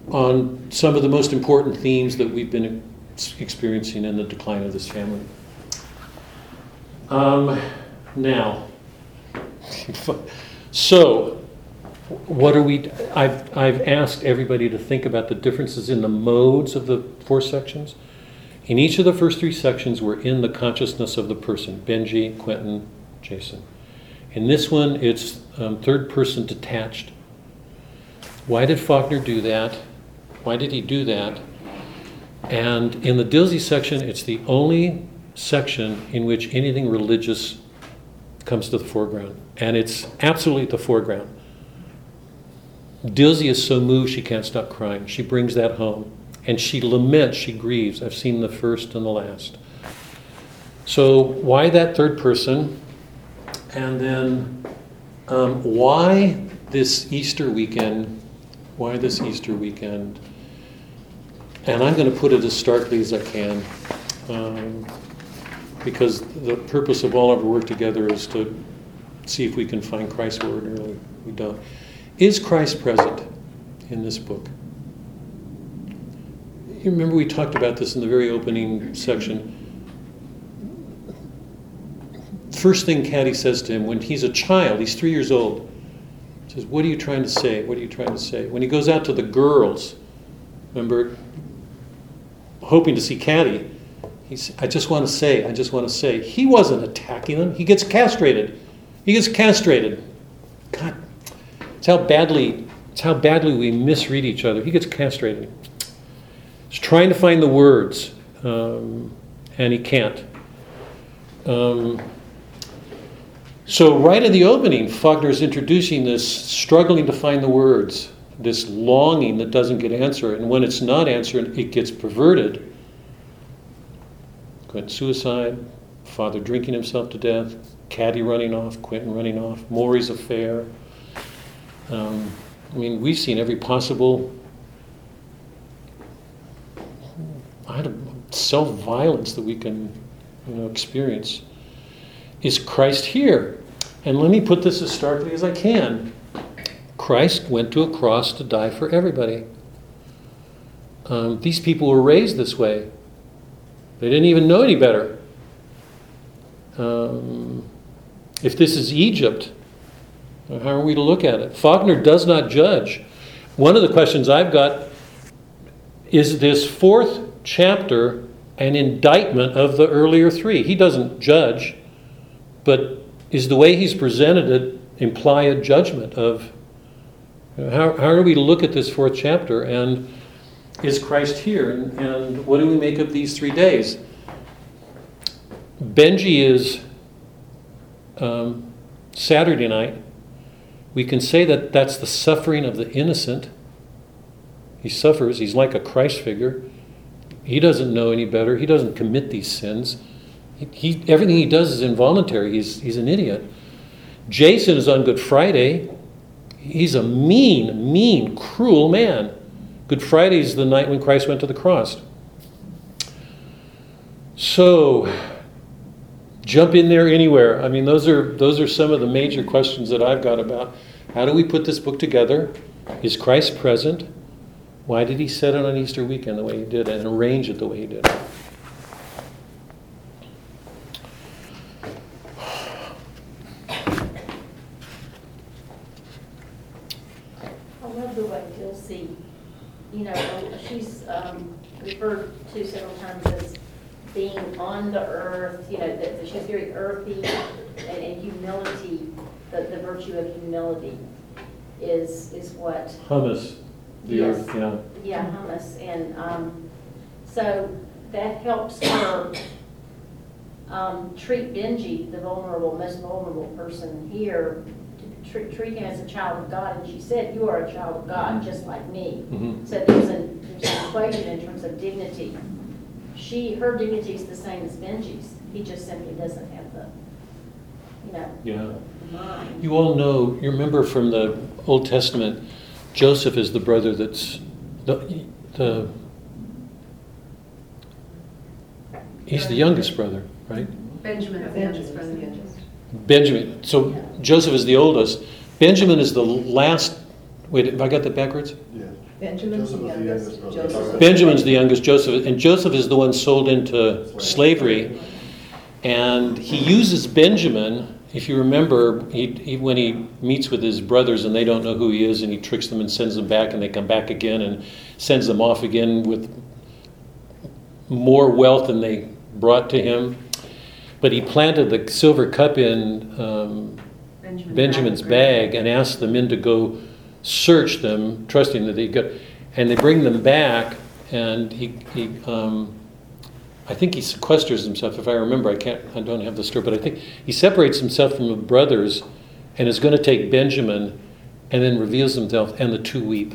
on some of the most important themes that we've been experiencing in the decline of this family. Um, now, so... What are we? I've I've asked everybody to think about the differences in the modes of the four sections. In each of the first three sections, we're in the consciousness of the person: Benji, Quentin, Jason. In this one, it's um, third person detached. Why did Faulkner do that? Why did he do that? And in the Dilsey section, it's the only section in which anything religious comes to the foreground, and it's absolutely the foreground. Dilsey is so moved she can't stop crying. She brings that home. And she laments, she grieves. I've seen the first and the last. So why that third person? And then um, why this Easter weekend? Why this Easter weekend? And I'm going to put it as starkly as I can. Um, because the purpose of all of our work together is to see if we can find Christ where ordinarily we don't. Is Christ present in this book? You remember we talked about this in the very opening section. First thing Caddy says to him when he's a child, he's three years old, he says, what are you trying to say? What are you trying to say? When he goes out to the girls, remember, hoping to see Caddy, he's, I just want to say, I just want to say. He wasn't attacking them. He gets castrated. He gets castrated. God. It's how badly, it's how badly we misread each other. He gets castrated. He's trying to find the words, um, and he can't. Um, so right in the opening, Faulkner is introducing this struggling to find the words, this longing that doesn't get answered, and when it's not answered, it gets perverted. Quentin suicide, father drinking himself to death, Caddy running off, Quentin running off, Maury's affair. Um, I mean, we've seen every possible self-violence that we can, you know, experience. Is Christ here? And let me put this as starkly as I can. Christ went to a cross to die for everybody. Um, these people were raised this way. They didn't even know any better. Um, if this is Egypt, how are we to look at it? Faulkner does not judge. One of the questions I've got is this fourth chapter an indictment of the earlier three? He doesn't judge, but is the way he's presented it imply a judgment of, you know, how, how do we look at this fourth chapter, and is Christ here, and, and what do we make of these three days? Benji is um, Saturday night. We can say that that's the suffering of the innocent. He suffers. He's like a Christ figure. He doesn't know any better. He doesn't commit these sins. He, he everything he does is involuntary. He's he's an idiot. Jason is on Good Friday. He's a mean, mean, cruel man. Good Friday is the night when Christ went to the cross. So, jump in there anywhere. I mean, those are those are some of the major questions that I've got about how do we put this book together? Is Christ present? Why did he set it on Easter weekend the way he did it and arrange it the way he did it? I love the way Dilsey, you know, she's um, referred to several times as being on the earth, you know, that, that she has very earthy and, and humility, the, the virtue of humility is is what... Hummus. The yes. earth, yeah. Yeah, hummus. And um, so that helps her um, treat Benji, the vulnerable, most vulnerable person here, to treat, treat him as a child of God. And she said, you are a child of God, just like me. Mm-hmm. So there's an, there's an equation in terms of dignity. She, her dignity is the same as Benji's. He just simply doesn't have the, you know, yeah. the mind. You all know, you remember from the Old Testament, Joseph is the brother that's the, the he's the youngest brother, right? Benjamin, the youngest brother. Benjamin. So yeah. Joseph is the oldest. Benjamin is the last. Wait, have I got that backwards? Yeah. Benjamin's the youngest. the youngest. Joseph. Benjamin's the youngest. Joseph, and Joseph is the one sold into slavery. slavery, and he uses Benjamin. If you remember, he, he, when he meets with his brothers and they don't know who he is, and he tricks them and sends them back, and they come back again and sends them off again with more wealth than they brought to him. But he planted the silver cup in um, Benjamin Benjamin's bag and asked the men to go search them, trusting that they could. And they bring them back, and he... he um, I think he sequesters himself, if I remember. I can't. I don't have the story, but I think he separates himself from the brothers and is going to take Benjamin, and then reveals himself, and the two weep.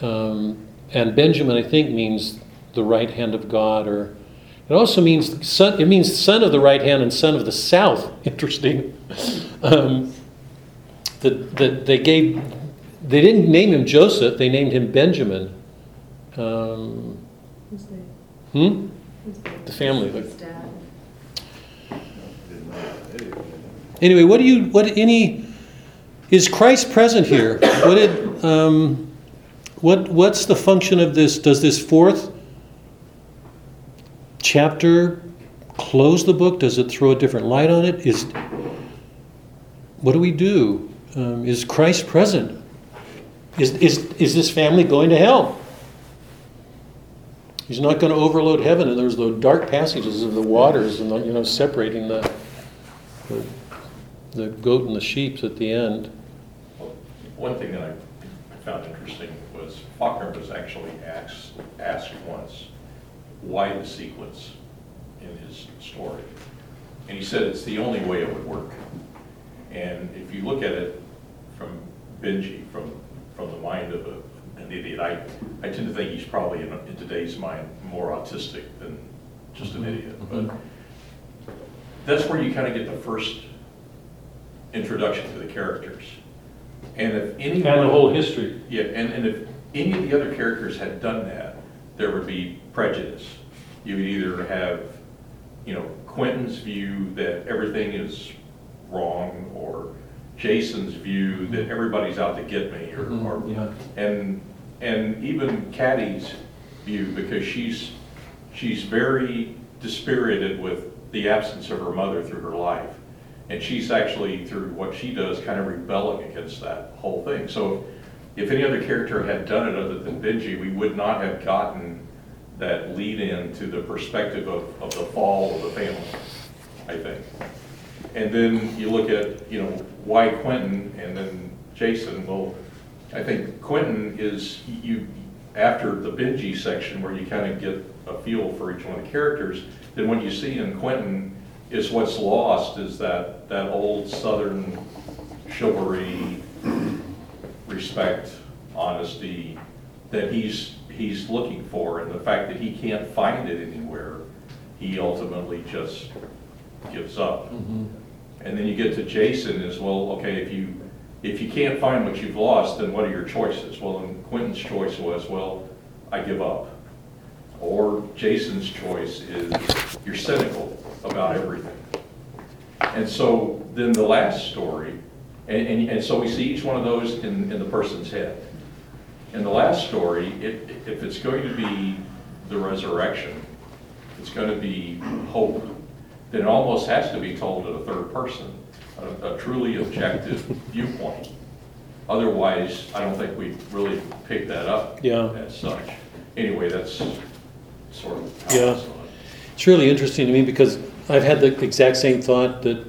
Um, and Benjamin, I think, means the right hand of God, or it also means son. It means son of the right hand and son of the south. Interesting. Um, that that they gave. They didn't name him Joseph. They named him Benjamin. Um, Who's that? Hmm. The family. Anyway, what do you? What any? Is Christ present here? What did? Um, what? What's the function of this? Does this fourth chapter close the book? Does it throw a different light on it? Is? What do we do? Um, is Christ present? Is is is this family going to hell? He's not going to overload heaven, and there's the dark passages of the waters, and the, you know, separating the, the the goat and the sheep at the end. Well, one thing that I found interesting was Faulkner was actually asked asked once, why the sequence in his story, and he said it's the only way it would work. And if you look at it from Benji, from from the mind of a an idiot. I, I tend to think he's probably, in, in today's mind, more autistic than just an idiot. But that's where you kind of get the first introduction to the characters. And if any kind of whole history. Yeah, and, and if any of the other characters had done that, there would be prejudice. You would either have, you know, Quentin's view that everything is wrong, or Jason's view that everybody's out to get me, or, or yeah. and. And even Caddy's view, because she's she's very dispirited with the absence of her mother through her life, and she's actually, through what she does, kind of rebelling against that whole thing. So if any other character had done it other than Benji, we would not have gotten that lead in to the perspective of, of the fall of the family, I think. And then you look at, you know, why Quentin and then Jason. Well, I think Quentin is, you after the Benji section where you kind of get a feel for each one of the characters, then what you see in Quentin is what's lost is that, that old Southern chivalry, respect, honesty, that he's he's looking for, and the fact that he can't find it anywhere, he ultimately just gives up. Mm-hmm. And then you get to Jason as well. Okay, if you if you can't find what you've lost, then what are your choices? Well, and Quentin's choice was, well, I give up. Or Jason's choice is, you're cynical about everything. And so then the last story, and, and, and so we see each one of those in, in the person's head. In the last story, it, if it's going to be the resurrection, it's going to be hope, then it almost has to be told in a third person, a, a truly objective viewpoint. Otherwise, I don't think we really pick that up yeah. as such. Anyway, that's sort of how yeah. I saw it. It's really interesting to me, because I've had the exact same thought that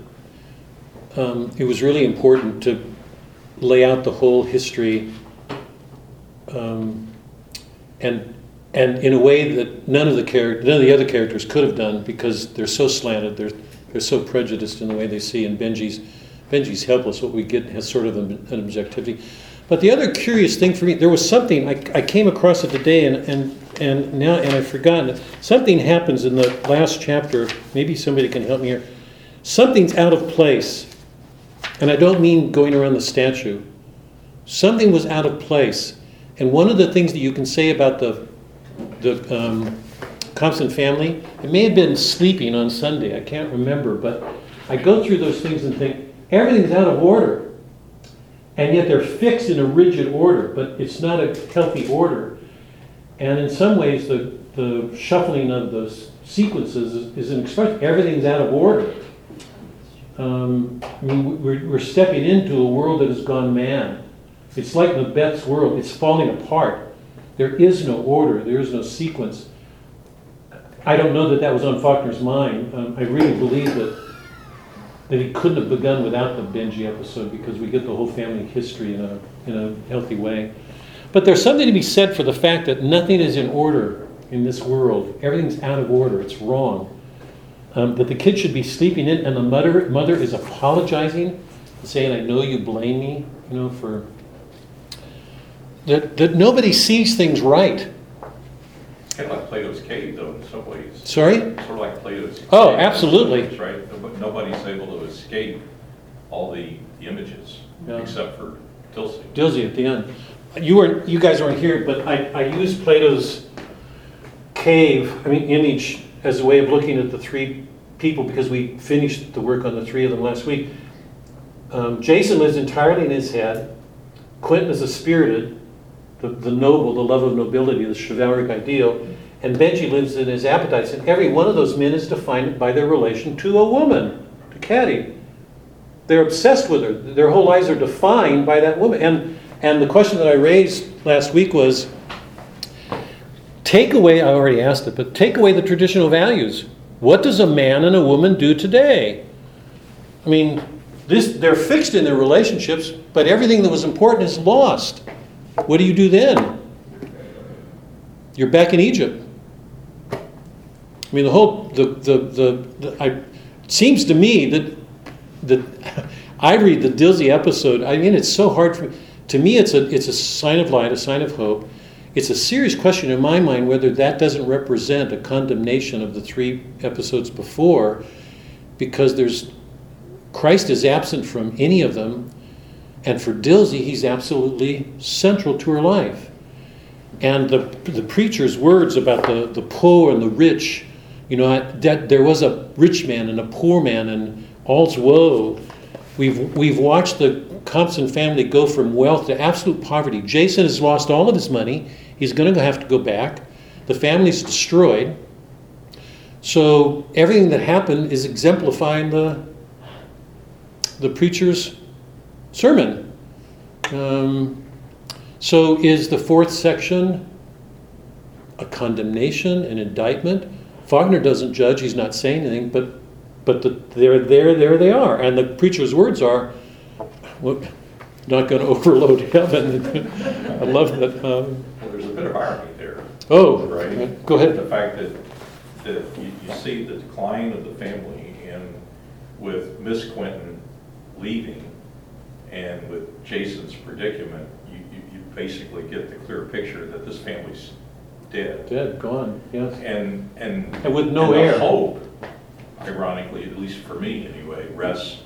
um, it was really important to lay out the whole history, um, and and in a way that none of the char- none of the other characters could have done, because they're so slanted, they're they're so prejudiced in the way they see. And Benji's Benji's helpless. What we get has sort of an objectivity. But the other curious thing for me, there was something, I, I came across it today, and, and, and now, and I've forgotten it. Something happens in the last chapter, maybe somebody can help me here. Something's out of place, and I don't mean going around the statue. Something was out of place, and one of the things that you can say about the, the um, Compson family, it may have been sleeping on Sunday, I can't remember, but I go through those things and think, everything's out of order. And yet they're fixed in a rigid order, but it's not a healthy order. And in some ways, the, the shuffling of those sequences is, is an expression. Everything's out of order. Um, I mean, we're, we're stepping into a world that has gone mad. It's like Macbeth's world. It's falling apart. There is no order. There is no sequence. I don't know that that was on Faulkner's mind. Um, I really believe that that he couldn't have begun without the Benji episode, because we get the whole family history in a in a healthy way. But there's something to be said for the fact that nothing is in order in this world. Everything's out of order. It's wrong. Um, that the kid should be sleeping in, and the mother mother is apologizing, saying, "I know you blame me, you know, for that." That nobody sees things right. Kind of like Plato's cave, though, in some ways. Sorry? Sort of like Plato's cave. Oh, absolutely. Ways, right? Nobody's able to escape all the, the images, yeah. except for Dilsey. Dilsey at the end. You weren't, you guys weren't here, but I, I used Plato's cave, I mean, image, as a way of looking at the three people, because we finished the work on the three of them last week. Um, Jason lives entirely in his head. Quentin is a spirited. The, the noble, the love of nobility, the chivalric ideal, and Benji lives in his appetites. And every one of those men is defined by their relation to a woman, to Caddy. They're obsessed with her. Their whole lives are defined by that woman. And and the question that I raised last week was, take away, I already asked it, but take away the traditional values. What does a man and a woman do today? I mean, this they're fixed in their relationships, but everything that was important is lost. What do you do then? You're back in Egypt. I mean, the whole the the the, the I, it seems to me that that I read the Dilsey episode. I mean, it's so hard for to me. It's a it's a sign of light, a sign of hope. It's a serious question in my mind whether that doesn't represent a condemnation of the three episodes before, because there's Christ is absent from any of them. And for Dilsey, he's absolutely central to her life. And the the preacher's words about the, the poor and the rich, you know, I, that there was a rich man and a poor man and all's woe. We've we've watched the Compson family go from wealth to absolute poverty. Jason has lost all of his money. He's going to have to go back. The family's destroyed. So everything that happened is exemplifying the, the preacher's sermon. Um, so is the fourth section a condemnation, an indictment? Faulkner doesn't judge, he's not saying anything, but but the, they're there, there they are. And the preacher's words are, look, not going to overload heaven. I love that. Um, well, there's a bit of irony there. Oh, right. Uh, go ahead. The fact that, that you, you see the decline of the family, and with Miss Quinton leaving and with Jason's predicament, you, you, you basically get the clear picture that this family's dead. Dead, gone, yes. And, and, and with no and heir. Hope, ironically, at least for me anyway, rests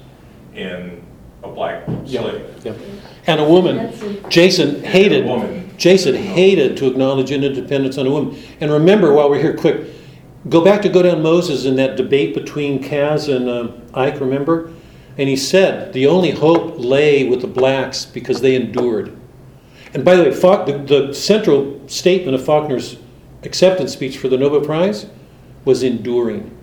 in a black slave. Yeah, yeah. And a woman. Jason hated and a woman. Jason hated to acknowledge interdependence on a woman. And remember, while we're here quick, go back to Go Down Moses and that debate between Kaz and um, Ike, remember? And he said the only hope lay with the blacks because they endured. And by the way, Faulk, the, the central statement of Faulkner's acceptance speech for the Nobel Prize was enduring.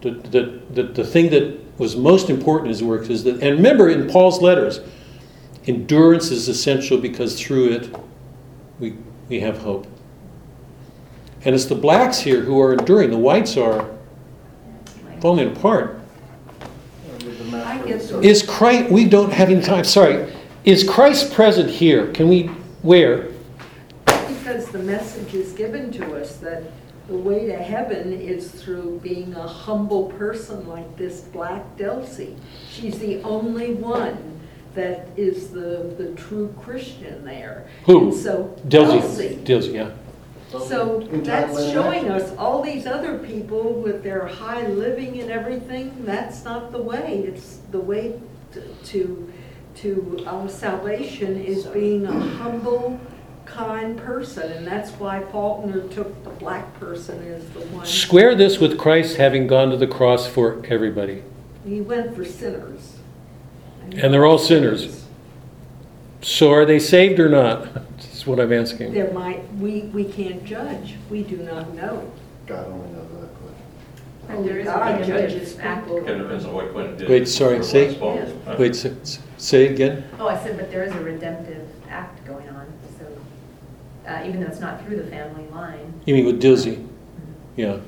The, the, the, the thing that was most important in his works is that, and remember in Paul's letters, endurance is essential because through it we we have hope. And it's the blacks here who are enduring. The whites are falling apart. Is Christ, we don't have any time, sorry. Is Christ present here? Can we, where? Because the message is given to us that the way to heaven is through being a humble person like this black Dilsey. She's the only one that is the, the true Christian there. Who? And so Dilsey. Dilsey, yeah. So that's showing us all these other people with their high living and everything, that's not the way. It's the way to to, to um, salvation is being a humble, kind person, and that's why Faulkner took the black person as the one. Square this with Christ having gone to the cross for everybody. He went for sinners. And, and they're all sinners. So are they saved or not? That's what I'm asking. There might, we, we can't judge. We do not know. God only knows that. But and there is God judges people. It depends on what Quentin did. Wait, sorry, say, yeah. Wait, say, say again. Oh, I said, but there is a redemptive act going on. Uh, even though it's not through the family line. You mean with Dilsey? Mm-hmm. Yeah.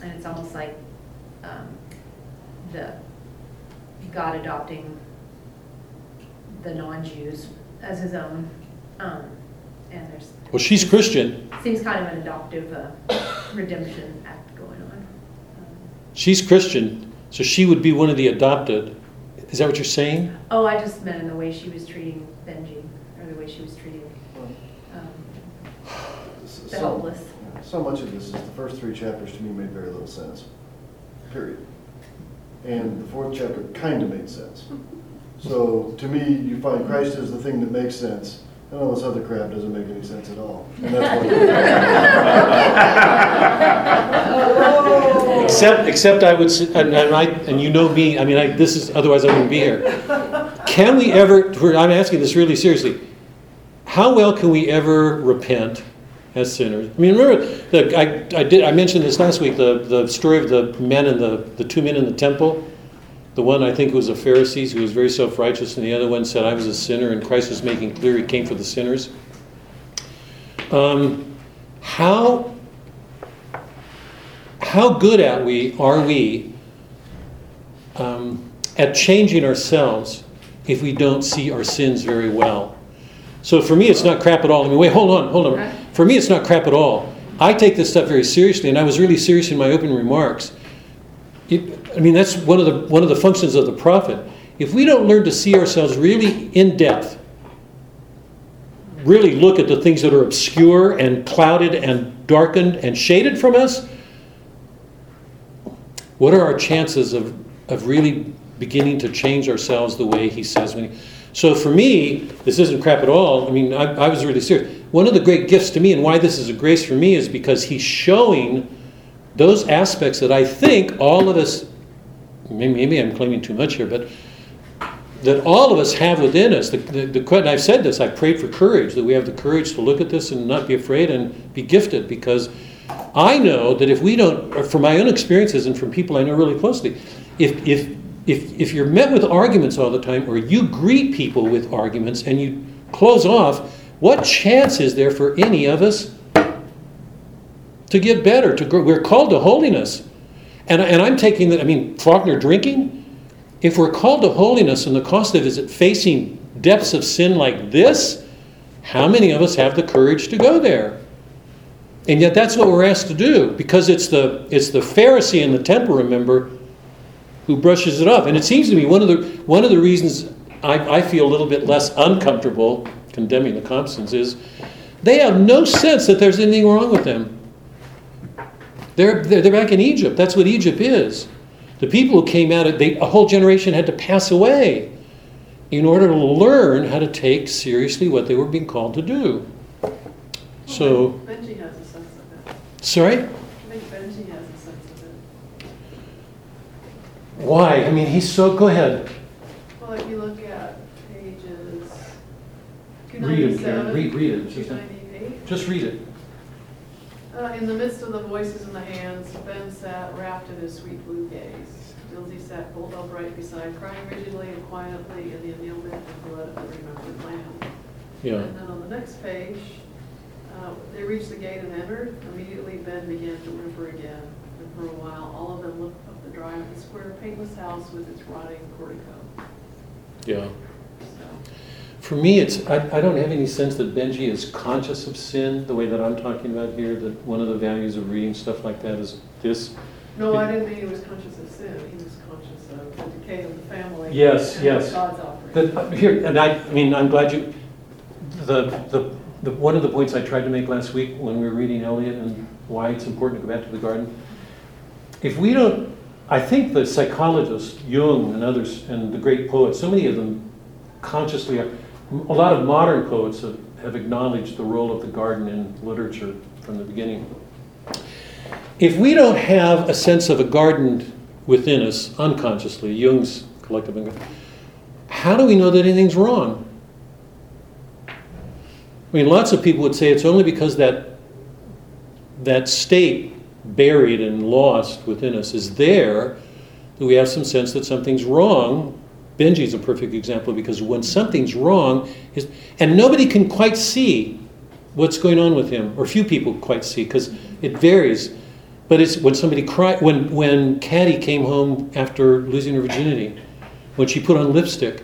And it's almost like um, the God adopting the non-Jews as his own. Um, and there's well, she's Christian. Seems kind of an adoptive uh, redemption act going on. Um, she's Christian, so she would be one of the adopted. Is that what you're saying? Oh, I just meant in the way she was treating Benji, or the way she was treating. So, so much of this is the first three chapters to me made very little sense, period. And the fourth chapter kind of made sense. So to me, you find Christ is the thing that makes sense, and all this other crap doesn't make any sense at all. And that's why. except, except I would, and, and I, and you know me. I mean, I, this is otherwise I wouldn't be here. Can we ever? I'm asking this really seriously. How well can we ever repent? As sinners. I mean, remember, the, I, I did. I mentioned this last week, the, the story of the men and the, the two men in the temple. The one, I think, was a Pharisee who was very self-righteous, and the other one said, I was a sinner, and Christ was making clear he came for the sinners. Um, how, how good at we are we um, at changing ourselves if we don't see our sins very well? So for me, it's not crap at all. I mean, wait, hold on, hold on. For me, it's not crap at all. I take this stuff very seriously, and I was really serious in my opening remarks. It, I mean, that's one of the one of the functions of the prophet. If we don't learn to see ourselves really in depth, really look at the things that are obscure and clouded and darkened and shaded from us, what are our chances of, of really beginning to change ourselves the way he says when he... So for me, this isn't crap at all. I mean, I, I was really serious. One of the great gifts to me and why this is a grace for me is because he's showing those aspects that I think all of us, maybe, maybe I'm claiming too much here, but that all of us have within us. The, the, the, and I've said this, I prayed for courage, that we have the courage to look at this and not be afraid and be gifted, because I know that if we don't, from my own experiences and from people I know really closely, if if if if you're met with arguments all the time, or you greet people with arguments and you close off, what chance is there for any of us to get better, to grow? We're called to holiness. And, and I'm taking that, I mean, Faulkner drinking, if we're called to holiness and the cost of it is facing depths of sin like this, how many of us have the courage to go there? And yet that's what we're asked to do, because it's the it's the Pharisee in the temple, remember, who brushes it off. And it seems to me one of the one of the reasons I, I feel a little bit less uncomfortable condemning the Compsons is they have no sense that there's anything wrong with them. They're, they're, they're back in Egypt. That's what Egypt is. The people who came out, of, they, a whole generation had to pass away in order to learn how to take seriously what they were being called to do. So, Benji has a sense of it. Sorry? I think Benji has a sense of it. Why? I mean, he's so, go ahead. Well, if you look at pages two ninety-seven, read it, Karen. Read, read it. two ninety-eight. Just read it. Uh, in the midst of the voices and the hands, Ben sat wrapped in his sweet blue gaze. Dilsey sat bolt upright beside, crying rigidly and quietly in the annulment of blood of the remembered lamb. Yeah. And then on the next page, uh, they reached the gate and entered. Immediately, Ben began to whimper again. And for a while, all of them looked up the drive of the square, paintless house with its rotting portico. Yeah. So. For me, it's I, I don't have any sense that Benji is conscious of sin the way that I'm talking about here, that one of the values of reading stuff like that is this. No, it, I didn't mean he was conscious of sin. He was conscious of the decay of the family. Yes, and yes. God's the, here, and I, I mean, I'm glad you, the, the, the, one of the points I tried to make last week when we were reading Eliot and why it's important to go back to the garden, if we don't, I think the psychologists, Jung and others, and the great poets, so many of them consciously are, a lot of modern poets have, have acknowledged the role of the garden in literature from the beginning. If we don't have a sense of a garden within us unconsciously, Jung's collective unconscious, how do we know that anything's wrong? I mean, lots of people would say it's only because that that state buried and lost within us is there that we have some sense that something's wrong. Benji's a perfect example, because when something's wrong, his, and nobody can quite see what's going on with him, or few people quite see, because it varies. But it's when somebody cried, when, when Caddy came home after losing her virginity, when she put on lipstick,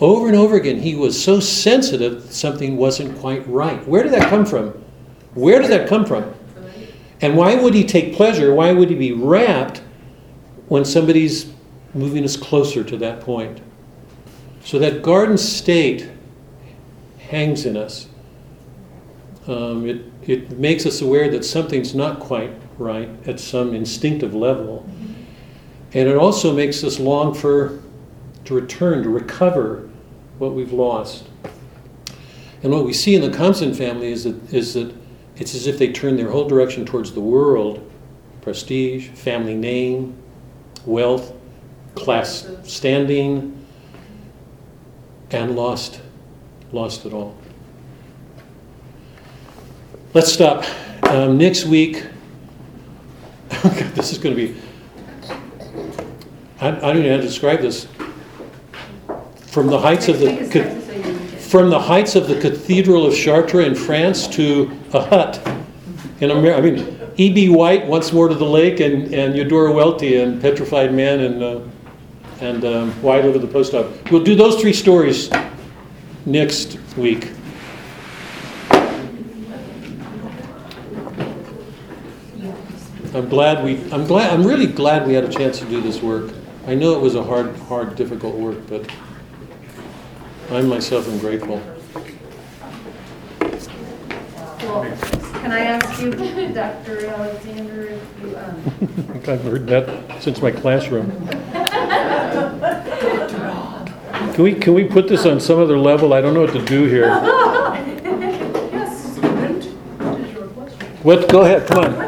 over and over again, he was so sensitive that something wasn't quite right. Where did that come from? Where did that come from? And why would he take pleasure? Why would he be rapt when somebody's moving us closer to that point? So that garden state hangs in us. Um, it, it makes us aware that something's not quite right at some instinctive level. And it also makes us long for, to return, to recover what we've lost. And what we see in the Compson family is that, is that it's as if they turn their whole direction towards the world, prestige, family name, wealth, class standing, and lost, lost it all. Let's stop. Um, next week, this is going to be, I, I don't know how to describe this. From the heights of the from the heights of the Cathedral of Chartres in France to a hut in America. I mean, E B. White, Once More to the Lake, and, and Eudora Welty, and Petrified Man, and. Uh, and um, Wide Over the Post Office. We'll do those three stories next week. I'm glad we, I'm glad, I'm really glad we had a chance to do this work. I know it was a hard, hard, difficult work, but I myself am grateful. Well, can I ask you, Doctor Alexander, if you... Um... I've heard that since my classroom. Can we can we put this on some other level? I don't know what to do here. Yes. What? Go ahead. Come on.